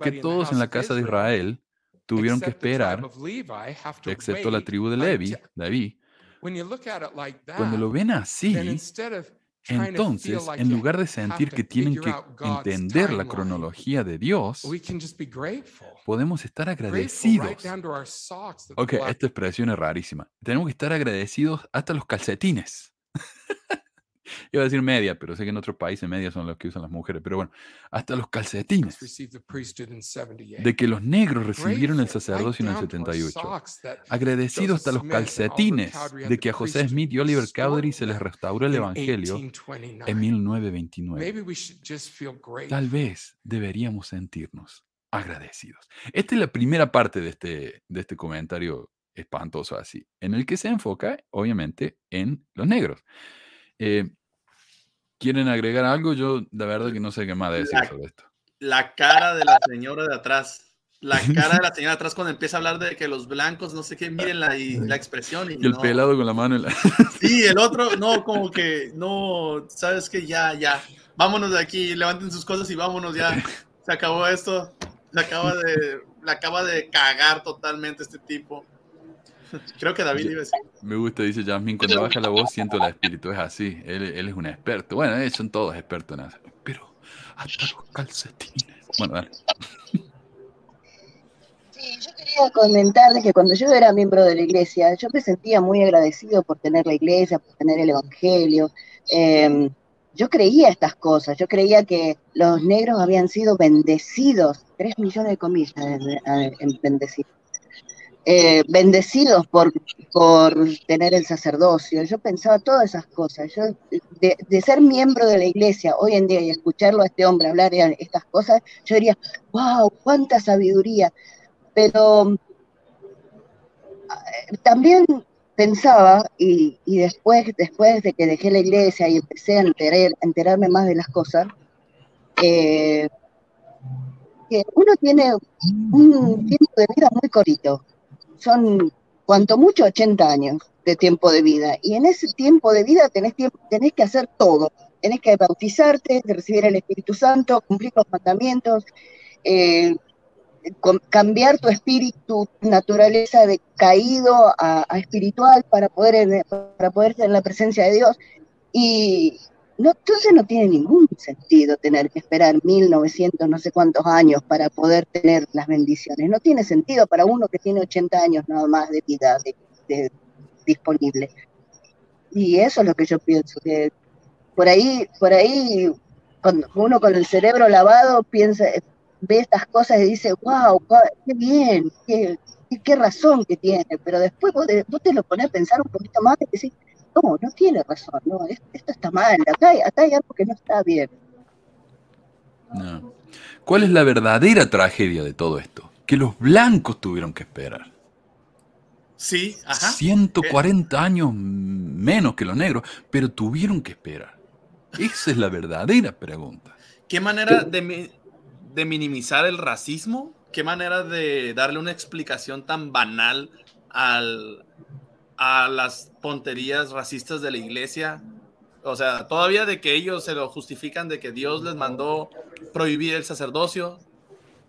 qué todos en la casa de Israel tuvieron que esperar, excepto la tribu de Levi, David? Cuando lo ven así, entonces, en lugar de sentir que tienen que entender la cronología de Dios, podemos estar agradecidos. Esta expresión es rarísima. Tenemos que estar agradecidos hasta los calcetines. Iba a decir media, pero sé que en otros países media son los que usan las mujeres, pero bueno, hasta los calcetines. De que los negros recibieron el sacerdocio en el 78. Agradecido hasta los calcetines de que a José Smith y Oliver Cowdery se les restauró el evangelio en 1929. Tal vez deberíamos sentirnos agradecidos. Esta es la primera parte de este comentario espantoso así, en el que se enfoca, obviamente, en los negros. ¿Quieren agregar algo? Yo, la verdad, que no sé qué más decir sobre esto. La cara de la señora de atrás. La cara de la señora de atrás cuando empieza a hablar de que los blancos, no sé qué, miren la expresión. Y el pelado con la mano en la... Sí, el otro, no, como que, no, ¿sabes qué? Ya. Vámonos de aquí, levanten sus cosas y vámonos ya. Se acabó esto. La acaba de cagar totalmente este tipo. Creo que David iba a decir. Me gusta, dice Jasmine, cuando baja la voz siento el espíritu, es así, él es un experto. Bueno, son todos expertos en eso. Pero hasta los calcetines. Bueno, dale. Sí, yo quería comentarles que cuando yo era miembro de la iglesia, yo me sentía muy agradecido por tener la iglesia, por tener el evangelio. Yo creía estas cosas, yo creía que los negros habían sido bendecidos, 3 millones de comillas en bendecidos. Bendecidos por tener el sacerdocio. Yo pensaba todas esas cosas. Yo, de ser miembro de la iglesia hoy en día y escucharlo a este hombre hablar de estas cosas, yo diría, wow, cuánta sabiduría. Pero también pensaba, y después de que dejé la iglesia y empecé a enterarme más de las cosas, que uno tiene un tiempo de vida muy cortito, son cuanto mucho 80 años, de tiempo de vida. Y en ese tiempo de vida tenés que hacer todo. Tenés que bautizarte, recibir el Espíritu Santo, cumplir los mandamientos, cambiar tu espíritu, naturaleza de caído a espiritual para poder estar en la presencia de Dios. Y no, entonces no tiene ningún sentido tener que esperar 1900 no sé cuántos años para poder tener las bendiciones. No tiene sentido para uno que tiene 80 años nada más de vida de disponible. Y eso es lo que yo pienso, que por ahí cuando uno con el cerebro lavado piensa, ve estas cosas y dice, wow, qué bien, qué razón que tiene, pero después vos te lo pones a pensar un poquito más y decís, no tiene razón, no, esto está mal, acá hay algo que no está bien. No. ¿Cuál es la verdadera tragedia de todo esto? Que los blancos tuvieron que esperar. Sí, ajá. 140 años menos que los negros, pero tuvieron que esperar. Esa es la verdadera pregunta. ¿Qué manera de minimizar el racismo? ¿Qué manera de darle una explicación tan banal a las tonterías racistas de la iglesia? O sea, todavía de que ellos se lo justifican de que Dios les mandó prohibir el sacerdocio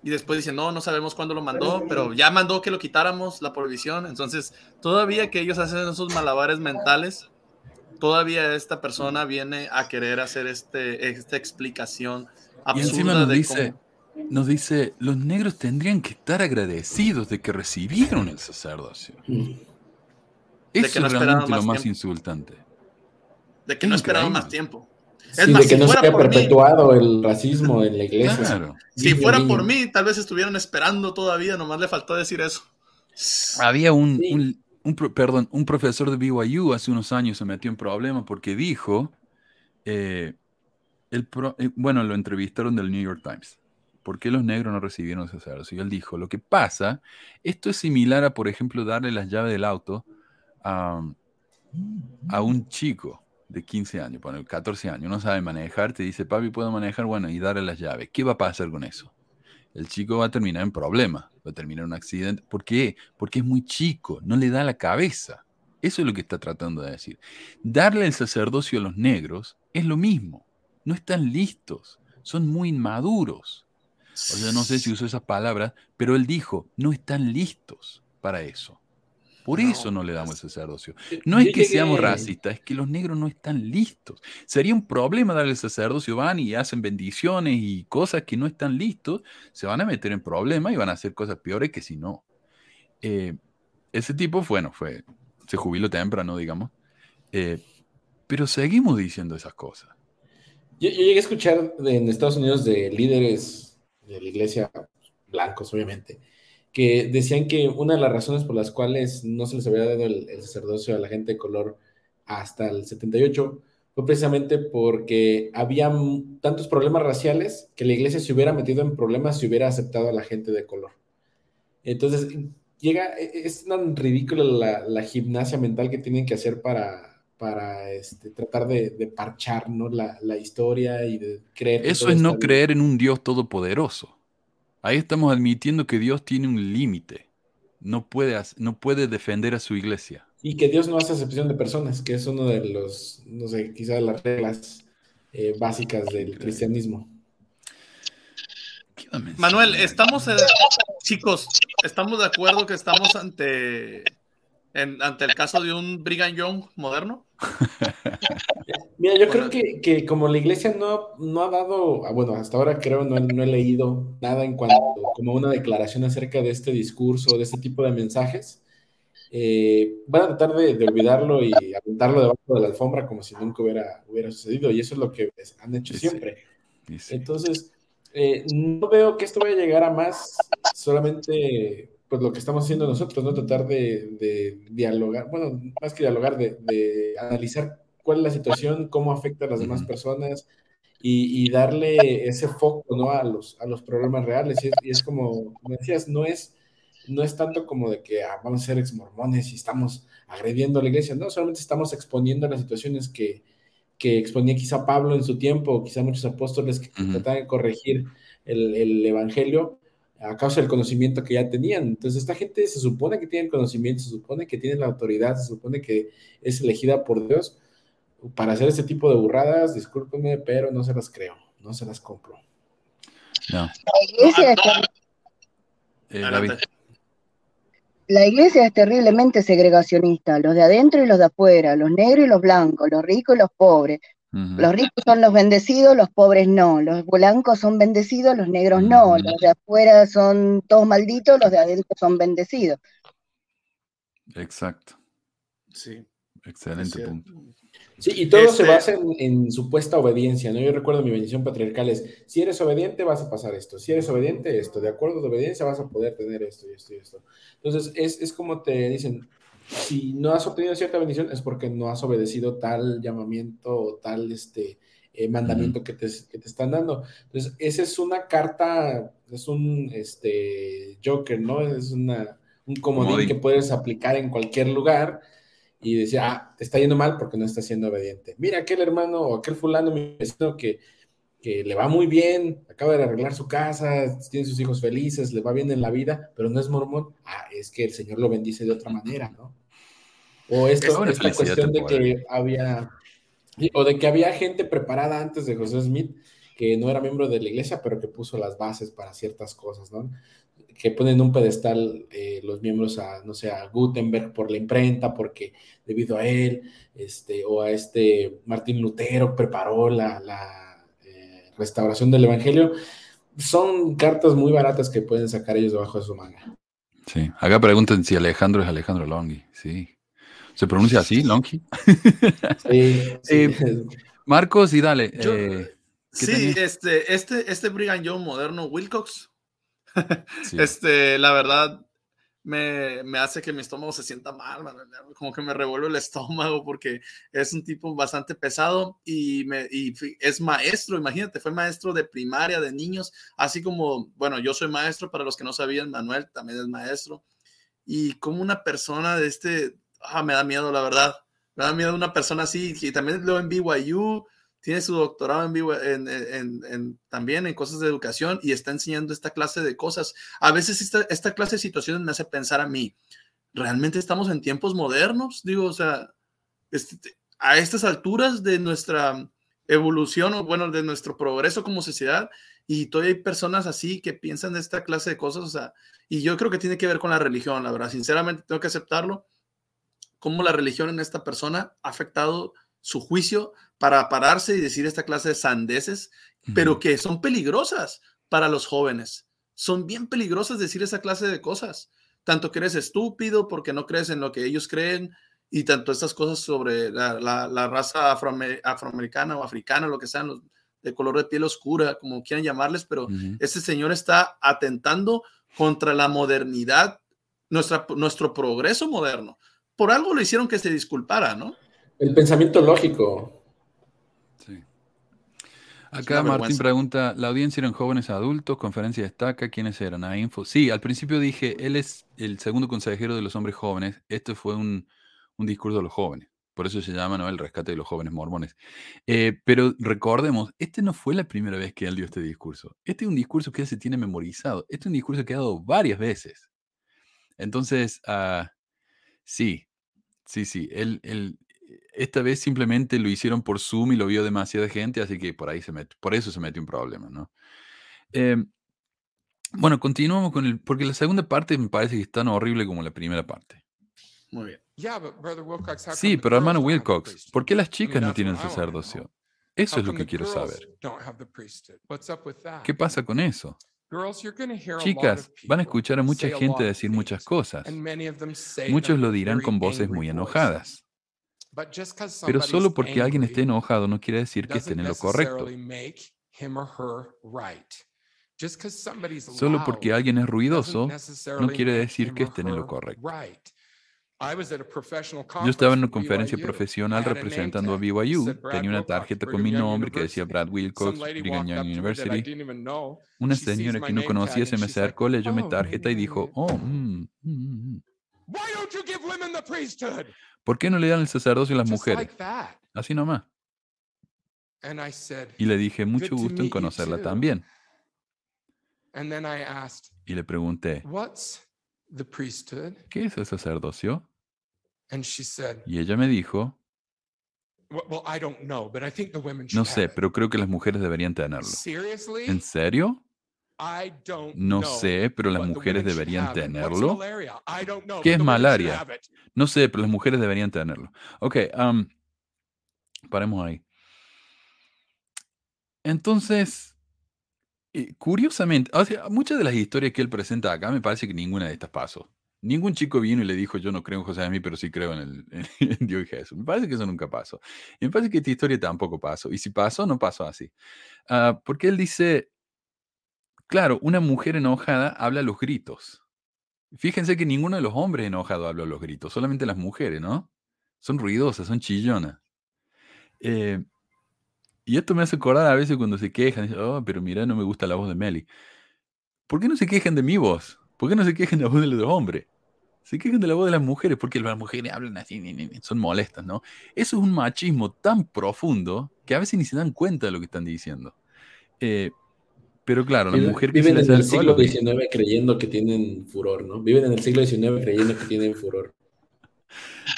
y después dicen, no sabemos cuándo lo mandó, pero ya mandó que lo quitáramos, la prohibición. Entonces, todavía que ellos hacen esos malabares mentales, todavía esta persona viene a querer hacer esta explicación absurda. Y encima nos dice, los negros tendrían que estar agradecidos de que recibieron el sacerdocio. Eso es realmente lo más insultante. De que no esperaron más tiempo. Es sí, más, de que si no se haya perpetuado el racismo en la iglesia. Claro. Si fuera por mí, tal vez estuvieran esperando todavía, nomás le faltó decir eso. Había un profesor de BYU hace unos años se metió en problemas porque dijo, lo entrevistaron del New York Times. ¿Por qué los negros no recibieron sacerdocio? Y él dijo, lo que pasa, esto es similar a, por ejemplo, darle las llaves del auto a un chico de 15 años, bueno, 14 años, no sabe manejar, te dice, papi, ¿puedo manejar? Bueno, y darle las llaves. ¿Qué va a pasar con eso? El chico va a terminar en problemas, va a terminar en un accidente. ¿Por qué? Porque es muy chico, no le da la cabeza. Eso es lo que está tratando de decir. Darle el sacerdocio a los negros es lo mismo. No están listos, son muy inmaduros. O sea, no sé si usó esas palabras, pero él dijo, no están listos para eso. Por eso no le damos el sacerdocio. No es que seamos racistas, es que los negros no están listos. Sería un problema darle el sacerdocio, van y hacen bendiciones y cosas que no están listos, se van a meter en problemas y van a hacer cosas peores que si no. Ese tipo, se jubiló temprano, digamos. Pero seguimos diciendo esas cosas. Yo llegué a escuchar en Estados Unidos de líderes de la iglesia, blancos obviamente, que decían que una de las razones por las cuales no se les había dado el sacerdocio a la gente de color hasta el 78 fue precisamente porque había tantos problemas raciales que la iglesia se hubiera metido en problemas si hubiera aceptado a la gente de color. Entonces, es tan ridícula la gimnasia mental que tienen que hacer para tratar de parchar, ¿no?, la historia y de creer. Eso es no creer en un Dios todopoderoso. Ahí estamos admitiendo que Dios tiene un límite. No puede defender a su iglesia. Y que Dios no hace acepción de personas, que es uno de los, no sé, quizás las reglas básicas del cristianismo. Manuel, estamos de acuerdo que estamos ante el caso de un Brigham Young moderno. Mira, yo creo que como la iglesia no ha dado, bueno, hasta ahora creo no he leído nada en cuanto como una declaración acerca de este discurso, de este tipo de mensajes, van a tratar de olvidarlo y aventarlo debajo de la alfombra como si nunca hubiera sucedido, y eso es lo que han hecho siempre. Sí. Entonces, no veo que esto vaya a llegar a más, solamente pues lo que estamos haciendo nosotros, ¿no? Tratar de dialogar, bueno, más que dialogar, de analizar cuál es la situación, cómo afecta a las demás personas y darle ese foco, ¿no?, a los problemas reales. Y es como decías, no es tanto como de que vamos a ser exmormones y estamos agrediendo a la iglesia, no, solamente estamos exponiendo las situaciones que exponía quizá Pablo en su tiempo, o quizá muchos apóstoles que trataban de corregir el evangelio, a causa del conocimiento que ya tenían. Entonces esta gente se supone que tiene el conocimiento, se supone que tiene la autoridad, se supone que es elegida por Dios para hacer este tipo de burradas. Discúlpenme, pero no se las creo, no se las compro. No. La iglesia es terriblemente segregacionista, los de adentro y los de afuera, los negros y los blancos, los ricos y los pobres. Uh-huh. Los ricos son los bendecidos, los pobres no. Los blancos son bendecidos, los negros no. Uh-huh. Los de afuera son todos malditos, los de adentro son bendecidos. Exacto. Sí. Excelente punto. Sí, y todo se basa en supuesta obediencia, ¿no? Yo recuerdo mi bendición patriarcal es, si eres obediente vas a pasar esto, si eres obediente esto, de acuerdo de obediencia vas a poder tener esto y esto y esto. Entonces es como te dicen, si no has obtenido cierta bendición es porque no has obedecido tal llamamiento o tal mandamiento uh-huh. que te están dando. Entonces esa es una carta, es un joker, ¿no? Es un comodín que puedes aplicar en cualquier lugar. Y decía, te está yendo mal porque no estás siendo obediente. Mira aquel hermano o aquel fulano, mi vecino, que le va muy bien, acaba de arreglar su casa, tiene sus hijos felices, le va bien en la vida, pero no es mormón. Es que el Señor lo bendice de otra manera, ¿no? O esta cuestión temporal. de que había gente preparada antes de José Smith que no era miembro de la iglesia, pero que puso las bases para ciertas cosas, ¿no? Que ponen un pedestal los miembros a Gutenberg por la imprenta, porque debido a él, Martín Lutero preparó la restauración del evangelio. Son cartas muy baratas que pueden sacar ellos debajo de su manga. Sí, acá preguntan si Alejandro es Alejandro Longhi, sí. ¿Se pronuncia así, Longhi? Sí. Marcos, y dale. Yo, este Brigham Young moderno Wilcox, sí. La verdad me hace que mi estómago se sienta mal, man, como que me revuelve el estómago porque es un tipo bastante pesado y es maestro, imagínate, fue maestro de primaria, de niños, así como, bueno, yo soy maestro, para los que no sabían, Manuel también es maestro, y como una persona de me da miedo, la verdad, me da miedo una persona así, y también lo en BYU, tiene su doctorado también en cosas de educación y está enseñando esta clase de cosas. A veces esta clase de situaciones me hace pensar a mí, ¿realmente estamos en tiempos modernos? Digo, o sea, a estas alturas de nuestra evolución, o bueno, de nuestro progreso como sociedad, y todavía hay personas así que piensan esta clase de cosas, o sea, y yo creo que tiene que ver con la religión, la verdad, sinceramente tengo que aceptarlo, cómo la religión en esta persona ha afectado su juicio para pararse y decir esta clase de sandeces, pero que son peligrosas para los jóvenes. Son bien peligrosas decir esa clase de cosas. Tanto que eres estúpido porque no crees en lo que ellos creen y tanto estas cosas sobre la raza afroamericana o africana, lo que sean, de color de piel oscura, como quieran llamarles, pero este señor está atentando contra la modernidad, nuestro progreso moderno. Por algo le hicieron que se disculpara, ¿no? El pensamiento lógico. Sí. Acá Martín pregunta, ¿la audiencia eran jóvenes adultos? Conferencia destaca, ¿quiénes eran? A Info. Sí, al principio dije, él es el segundo consejero de los hombres jóvenes. Esto fue un discurso de los jóvenes. Por eso se llama, ¿no?, el rescate de los jóvenes mormones. Pero recordemos, no fue la primera vez que él dio este discurso. Este es un discurso que él se tiene memorizado. Este es un discurso que ha dado varias veces. Entonces, sí. Él esta vez simplemente lo hicieron por Zoom y lo vio demasiada gente, así que por eso se metió un problema, ¿no? Bueno, continuamos porque la segunda parte me parece que es tan horrible como la primera parte. Muy bien. Sí, pero hermano Wilcox, ¿por qué las chicas no tienen sacerdocio? Eso es lo que quiero saber. ¿Qué pasa con eso? Chicas, van a escuchar a mucha gente decir muchas cosas. Muchos lo dirán con voces muy enojadas. Pero solo porque alguien esté enojado no quiere decir que esté en lo correcto. Solo porque alguien es ruidoso no quiere decir que esté en lo correcto. Yo estaba en una conferencia profesional representando a BYU. Tenía una tarjeta con mi nombre que decía Brad Wilcox, Brigham Young University. Una señora que no conocía se me acercó, leyó mi tarjeta y dijo, ¿por qué no le dan el sacerdocio a las mujeres? Así nomás. Y le dije, mucho gusto en conocerla también. And then I asked, y le pregunté, "What's the priesthood?" ¿Qué es el sacerdocio? And she said, y ella me dijo, "Well, I don't know, but I think the women should." No sé, pero creo que las mujeres deberían tenerlo. Seriously? ¿En serio? No sé, pero las mujeres deberían tenerlo. ¿Qué es malaria? No sé, pero las mujeres deberían tenerlo. Ok, paremos ahí. Entonces, curiosamente, o sea, muchas de las historias que él presenta acá me parece que ninguna de estas pasó. Ningún chico vino y le dijo, yo no creo en José Smith, pero sí creo en Dios y Jesús. Me parece que eso nunca pasó. Y me parece que esta historia tampoco pasó. Y si pasó, no pasó así. Porque él dice... Claro, una mujer enojada habla a los gritos. Fíjense que ninguno de los hombres enojados habla a los gritos, solamente las mujeres, ¿no? Son ruidosas, son chillonas. Y esto me hace acordar a veces cuando se quejan, dicen, oh, pero mira, no me gusta la voz de Meli. ¿Por qué no se quejan de mi voz? ¿Por qué no se quejan de la voz de los hombres? Se quejan de la voz de las mujeres, porque las mujeres hablan así, son molestas, ¿no? Eso es un machismo tan profundo que a veces ni se dan cuenta de lo que están diciendo. Pero claro, la mujer que se les da el siglo XIX creyendo que tienen furor, ¿no? Viven en el siglo XIX creyendo que tienen furor.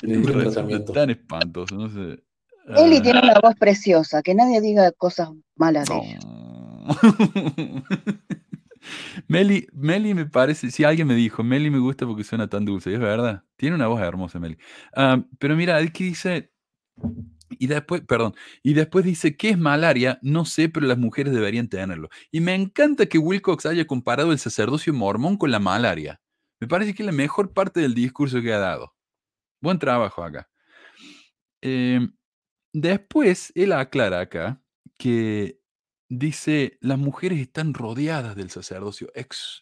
Es tan espantoso, no sé. Eli tiene una voz preciosa, que nadie diga cosas malas de ella. Meli me parece, si alguien me dijo, Meli me gusta porque suena tan dulce, y es verdad, tiene una voz hermosa Meli. Pero mira, aquí dice... Y después dice, ¿qué es malaria? No sé, pero las mujeres deberían tenerlo. Y me encanta que Wilcox haya comparado el sacerdocio mormón con la malaria. Me parece que es la mejor parte del discurso que ha dado. Buen trabajo acá. Después, él aclara acá que dice, las mujeres están rodeadas del sacerdocio,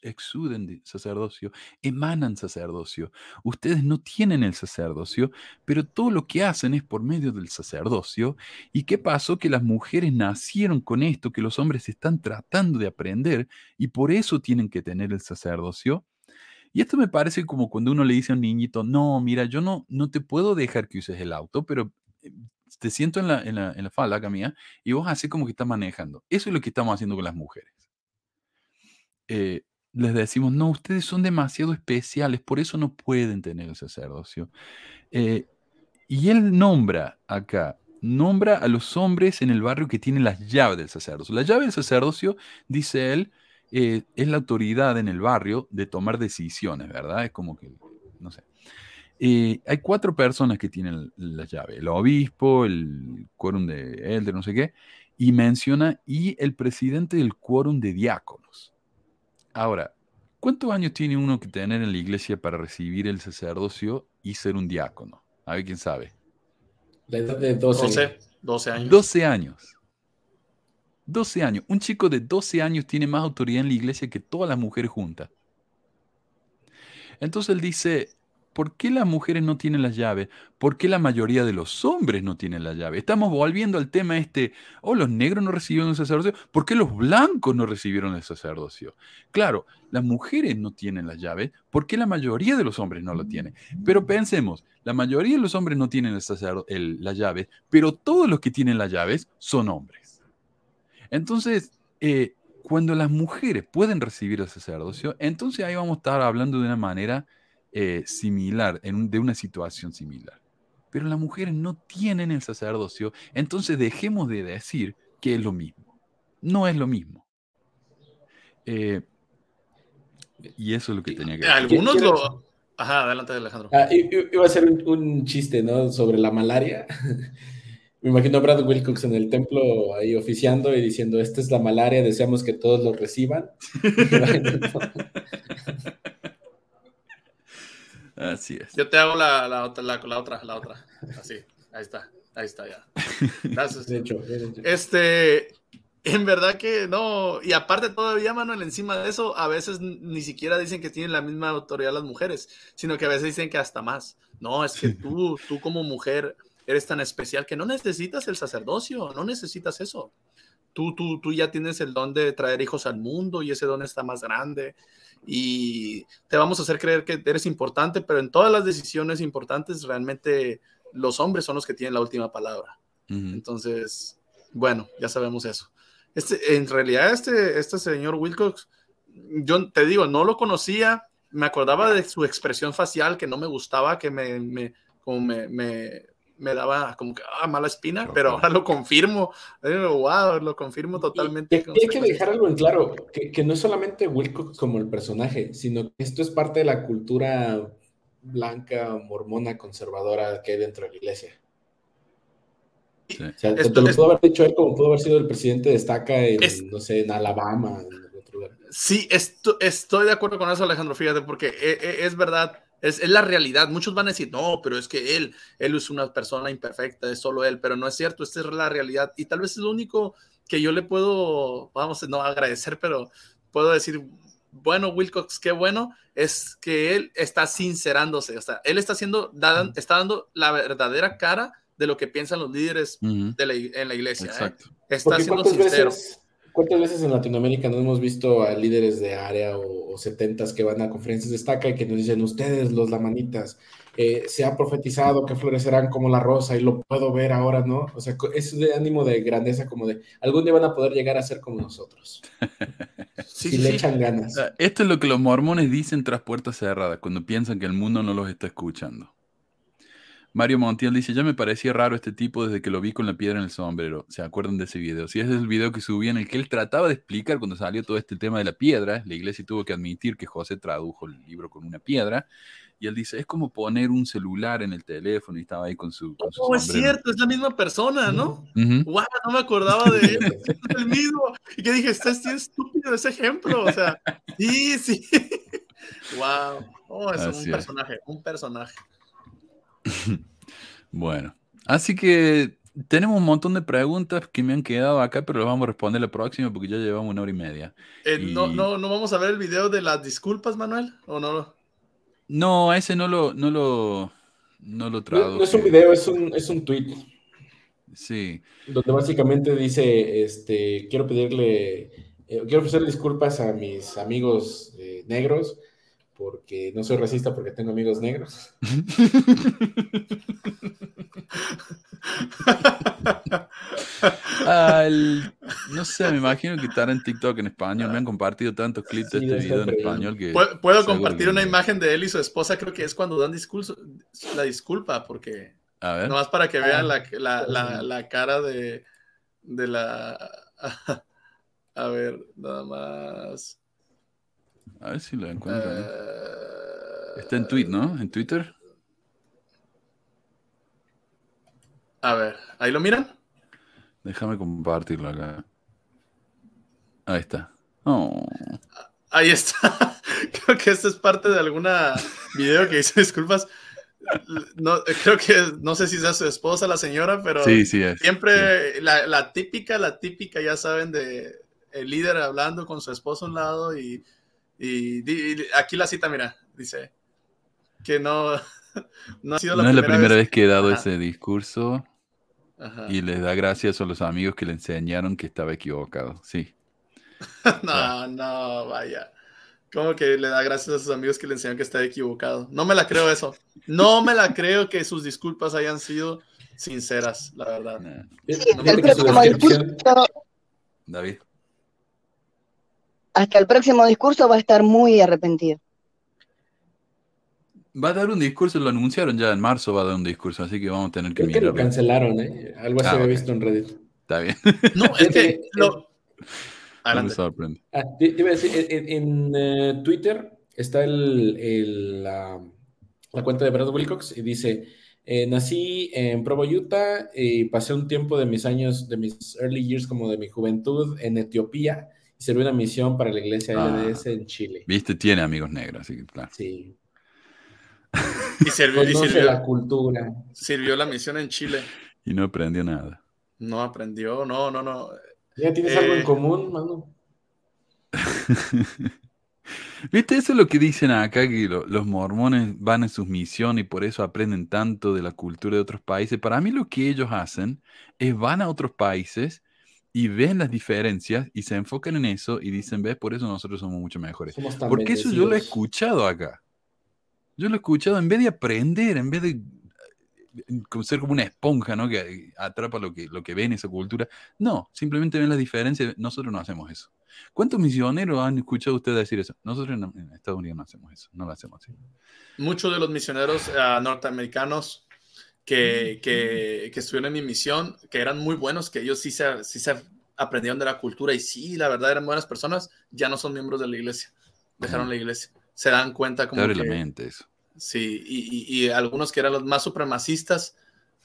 exuden del sacerdocio, emanan sacerdocio. Ustedes no tienen el sacerdocio, pero todo lo que hacen es por medio del sacerdocio. ¿Y qué pasó? Que las mujeres nacieron con esto, que los hombres están tratando de aprender y por eso tienen que tener el sacerdocio. Y esto me parece como cuando uno le dice a un niñito, no, mira, yo no te puedo dejar que uses el auto, pero... te siento en la falda, mía, y vos haces como que estás manejando. Eso es lo que estamos haciendo con las mujeres. Les decimos, no, ustedes son demasiado especiales, por eso no pueden tener el sacerdocio. Y él nombra a los hombres en el barrio que tienen las llaves del sacerdocio. La llave del sacerdocio, dice él, es la autoridad en el barrio de tomar decisiones, ¿verdad? Es como que, no sé. Hay 4 personas que tienen la llave, el obispo, el quórum de elder, no sé qué, y menciona, y el presidente del quórum de diáconos. Ahora, ¿cuántos años tiene uno que tener en la iglesia para recibir el sacerdocio y ser un diácono? A ver, ¿quién sabe? La edad de 12 años. 12 años. Un chico de 12 años tiene más autoridad en la iglesia que todas las mujeres juntas. Entonces él dice... ¿Por qué las mujeres no tienen las llaves? ¿Por qué la mayoría de los hombres no tienen la llave? Estamos volviendo al tema los negros no recibieron el sacerdocio, ¿por qué los blancos no recibieron el sacerdocio? Claro, las mujeres no tienen las llaves, ¿por qué la mayoría de los hombres no lo tienen? Pero pensemos, la mayoría de los hombres no tienen las llaves, pero todos los que tienen las llaves son hombres. Entonces, cuando las mujeres pueden recibir el sacerdocio, entonces ahí vamos a estar hablando de una manera... similar, de una situación similar. Pero las mujeres no tienen el sacerdocio, entonces dejemos de decir que es lo mismo. No es lo mismo. Y eso es lo que tenía que decir. Algunos lo... Ajá, adelante, Alejandro. Iba a hacer un chiste, ¿no? Sobre la malaria. Me imagino a Brad Wilcox en el templo ahí oficiando y diciendo, esta es la malaria, deseamos que todos lo reciban. Así es. Yo te hago la otra. Así, ahí está ya. Gracias. De hecho. En verdad que no, y aparte todavía, Manuel, encima de eso, a veces ni siquiera dicen que tienen la misma autoridad las mujeres, sino que a veces dicen que hasta más. No, es que tú como mujer eres tan especial que no necesitas el sacerdocio, no necesitas eso. Tú ya tienes el don de traer hijos al mundo y ese don está más grande y te vamos a hacer creer que eres importante, pero en todas las decisiones importantes realmente los hombres son los que tienen la última palabra. Uh-huh. Entonces, bueno, ya sabemos eso. En realidad este señor Wilcox yo te digo, no lo conocía, me acordaba de su expresión facial que no me gustaba, que me daba como que mala espina, okay. Pero ahora lo confirmo, wow, lo confirmo totalmente. Hay que dejar algo en claro, que no es solamente Wilcox como el personaje, sino que esto es parte de la cultura blanca, mormona, conservadora que hay dentro de la iglesia. Sí. O sea, esto, pudo haber dicho él como pudo haber sido el presidente de Estaca no sé, en Alabama, en otro lugar. Sí, estoy de acuerdo con eso, Alejandro, fíjate, porque es verdad, es la realidad. Muchos van a decir, no, pero es que él es una persona imperfecta, es solo él, pero no es cierto, esta es la realidad, y tal vez es lo único que yo le puedo, vamos, no agradecer, pero puedo decir, bueno, Wilcox, qué bueno, es que él está sincerándose, o sea, él está dando la verdadera cara de lo que piensan los líderes en la iglesia. Exacto. Está siendo sincero. ¿Cuántas veces en Latinoamérica no hemos visto a líderes de área o setentas que van a conferencias de Estaca y que nos dicen, ustedes, los lamanitas, se ha profetizado que florecerán como la rosa y lo puedo ver ahora, ¿no? O sea, es de ánimo de grandeza, como de, algún día van a poder llegar a ser como nosotros. Le echan ganas. Esto es lo que los mormones dicen tras puertas cerradas, cuando piensan que el mundo no los está escuchando. Mario Montiel dice, ya me parecía raro este tipo desde que lo vi con la piedra en el sombrero. ¿Se acuerdan de ese video? Sí, ese es el video que subí en el que él trataba de explicar cuando salió todo este tema de la piedra. La iglesia tuvo que admitir que José tradujo el libro con una piedra. Y él dice, es como poner un celular en el teléfono, y estaba ahí con su sombrero. Es cierto, es la misma persona, ¿no? Uh-huh. Wow, no me acordaba de él. Es el mismo. Y que dije, estás bien estúpido ese ejemplo. O sea, sí. Wow. Oh, es un personaje, Bueno, así que tenemos un montón de preguntas que me han quedado acá, pero las vamos a responder la próxima porque ya llevamos 1 hora y media. ¿No vamos a ver el video de las disculpas, Manuel? ¿O no? No, ese no lo traduzco. No es un video, es un tweet. Sí. Donde básicamente dice, quiero ofrecer disculpas a mis amigos negros, porque no soy racista porque tengo amigos negros. No sé, me imagino que estar en TikTok en español. Me han compartido tantos clips de este video en español que... Puedo compartir una imagen de él y su esposa, creo que es cuando dan la disculpa, porque... A ver. Nomás para que vean la cara de la... A ver, nada más... A ver si lo encuentro. Está en tweet, ¿no? ¿En Twitter? A ver, ¿ahí lo miran? Déjame compartirlo acá. Ahí está. Oh. Ahí está. Creo que esto es parte de alguna video que hice, disculpas. No, creo que, no sé si sea su esposa, la señora, pero sí es. Siempre sí. La típica, ya saben, de el líder hablando con su esposo a un lado y aquí la cita, mira, dice que no ha sido la primera vez que he dado ese discurso. Ajá. Y les da gracias a los amigos que le enseñaron que estaba equivocado. Sí. No, vaya. ¿Cómo que le da gracias a sus amigos que le enseñaron que estaba equivocado? No me la creo eso. No me la creo que sus disculpas hayan sido sinceras, la verdad. Nah. David. Hasta el próximo discurso va a estar muy arrepentido. Va a dar un discurso, lo anunciaron ya en marzo, va a dar un discurso, así que vamos a tener que mirarlo. Creo que lo cancelaron, ¿eh? Algo así había visto en Reddit. Está bien. No, es que... No me sorprende. Te iba a decir, en Twitter está la cuenta de Brad Wilcox y dice, nací en Provo, Utah, y pasé un tiempo de mis años, de mis early years, como de mi juventud, en Etiopía, sirvió una misión para la iglesia LDS en Chile. Viste, tiene amigos negros, así que claro. Sí. Y sirvió la cultura. Sirvió la misión en Chile. Y no aprendió nada. No aprendió. ¿Ya tienes algo en común, Manu? Viste, eso es lo que dicen acá, que los mormones van en sus misiones y por eso aprenden tanto de la cultura de otros países. Para mí lo que ellos hacen es van a otros países y ven las diferencias y se enfocan en eso y dicen, ves, por eso nosotros somos mucho mejores. Porque eso yo lo he escuchado acá. Yo lo he escuchado, en vez de aprender, en vez de como ser como una esponja, ¿no? Que atrapa lo que ve en esa cultura. No, simplemente ven las diferencias. Nosotros no hacemos eso. ¿Cuántos misioneros han escuchado ustedes decir eso? Nosotros en Estados Unidos no hacemos eso, no lo hacemos así. Muchos de los misioneros norteamericanos que estuvieron en mi misión, que eran muy buenos, que ellos sí se aprendieron de la cultura y sí, la verdad, eran buenas personas, ya no son miembros de la iglesia. Dejaron la iglesia. Se dan cuenta como que... Claramente eso. Sí, y algunos que eran los más supremacistas,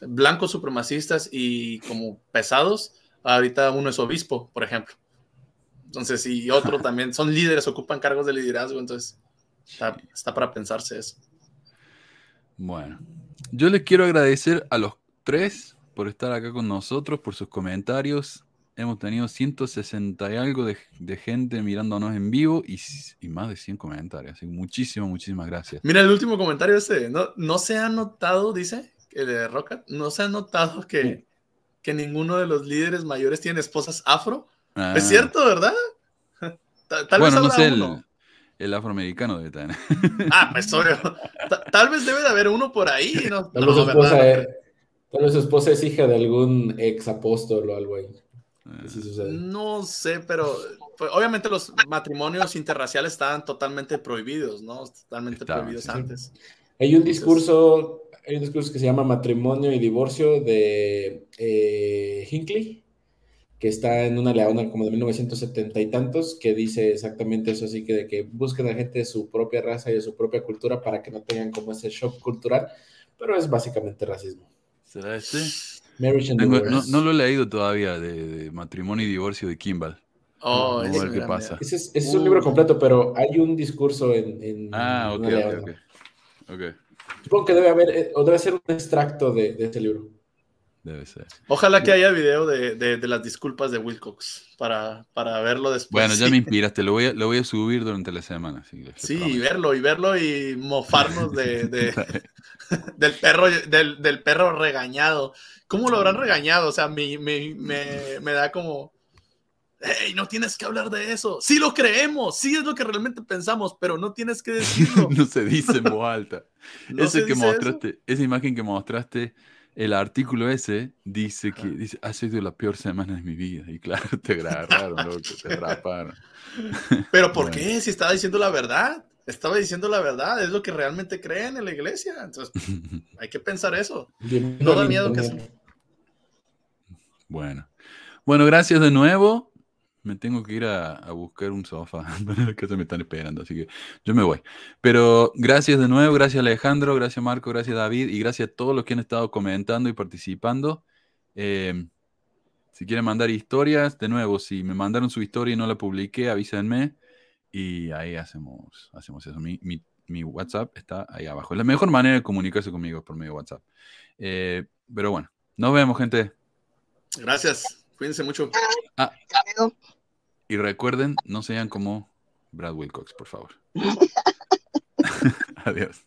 blancos supremacistas y como pesados, ahorita uno es obispo, por ejemplo. Entonces, y otro también, son líderes, ocupan cargos de liderazgo, entonces está para pensarse eso. Bueno, yo les quiero agradecer a los tres por estar acá con nosotros, por sus comentarios. Hemos tenido 160 y algo de gente mirándonos en vivo y más de 100 comentarios. Así, muchísimas gracias. Mira, el último comentario ese. No se ha notado, dice, el de Rocket, no se ha notado que ninguno de los líderes mayores tiene esposas afro. Ah. Es cierto, ¿verdad? Tal vez no sé, uno. El afroamericano debe tener. Ah, pues obvio. Tal vez debe de haber uno por ahí. Tal vez su esposa es hija de algún ex apóstol o algo ahí. No sé, pero obviamente los matrimonios interraciales estaban totalmente prohibidos, ¿no? Antes. Hay un discurso que se llama Matrimonio y Divorcio de Hinckley, que está en una leona como de 1970 y tantos, que dice exactamente eso, así que de que busquen a gente de su propia raza y de su propia cultura para que no tengan como ese shock cultural, pero es básicamente racismo. ¿Será este? No lo he leído todavía de Matrimonio y Divorcio de Kimball. Oh, no, es qué pasa. Ese es un libro completo, pero hay un discurso en okay. Supongo que debe haber, o debe ser un extracto de este libro. Debe ser. Ojalá que haya video de las disculpas de Wilcox para verlo después. Bueno, ya me inspiraste, lo voy a subir durante la semana. Sí, y verlo y mofarnos del perro regañado. ¿Cómo lo habrán regañado? O sea, me da como, hey, no tienes que hablar de eso. Sí lo creemos, sí es lo que realmente pensamos, pero no tienes que decirlo. No se dice en voz alta. Esa imagen que mostraste, el artículo ese dice que ha sido la peor semana de mi vida. Y claro, te agarraron, loco, te atraparon. Pero ¿por qué? Si estaba diciendo la verdad. Estaba diciendo la verdad, es lo que realmente creen en la iglesia. Entonces, hay que pensar eso. No da miedo que sea. Bueno, gracias de nuevo. Me tengo que ir a buscar un sofá. Que se me están esperando, así que yo me voy. Pero gracias de nuevo, gracias Alejandro, gracias Marco, gracias David y gracias a todos los que han estado comentando y participando. Si quieren mandar historias, de nuevo, si me mandaron su historia y no la publiqué, avísenme. Y ahí hacemos eso. Mi WhatsApp está ahí abajo. Es la mejor manera de comunicarse conmigo por medio de WhatsApp. Pero bueno, nos vemos, gente. Gracias. Cuídense mucho. Y recuerden, no sean como Brad Wilcox, por favor. Adiós.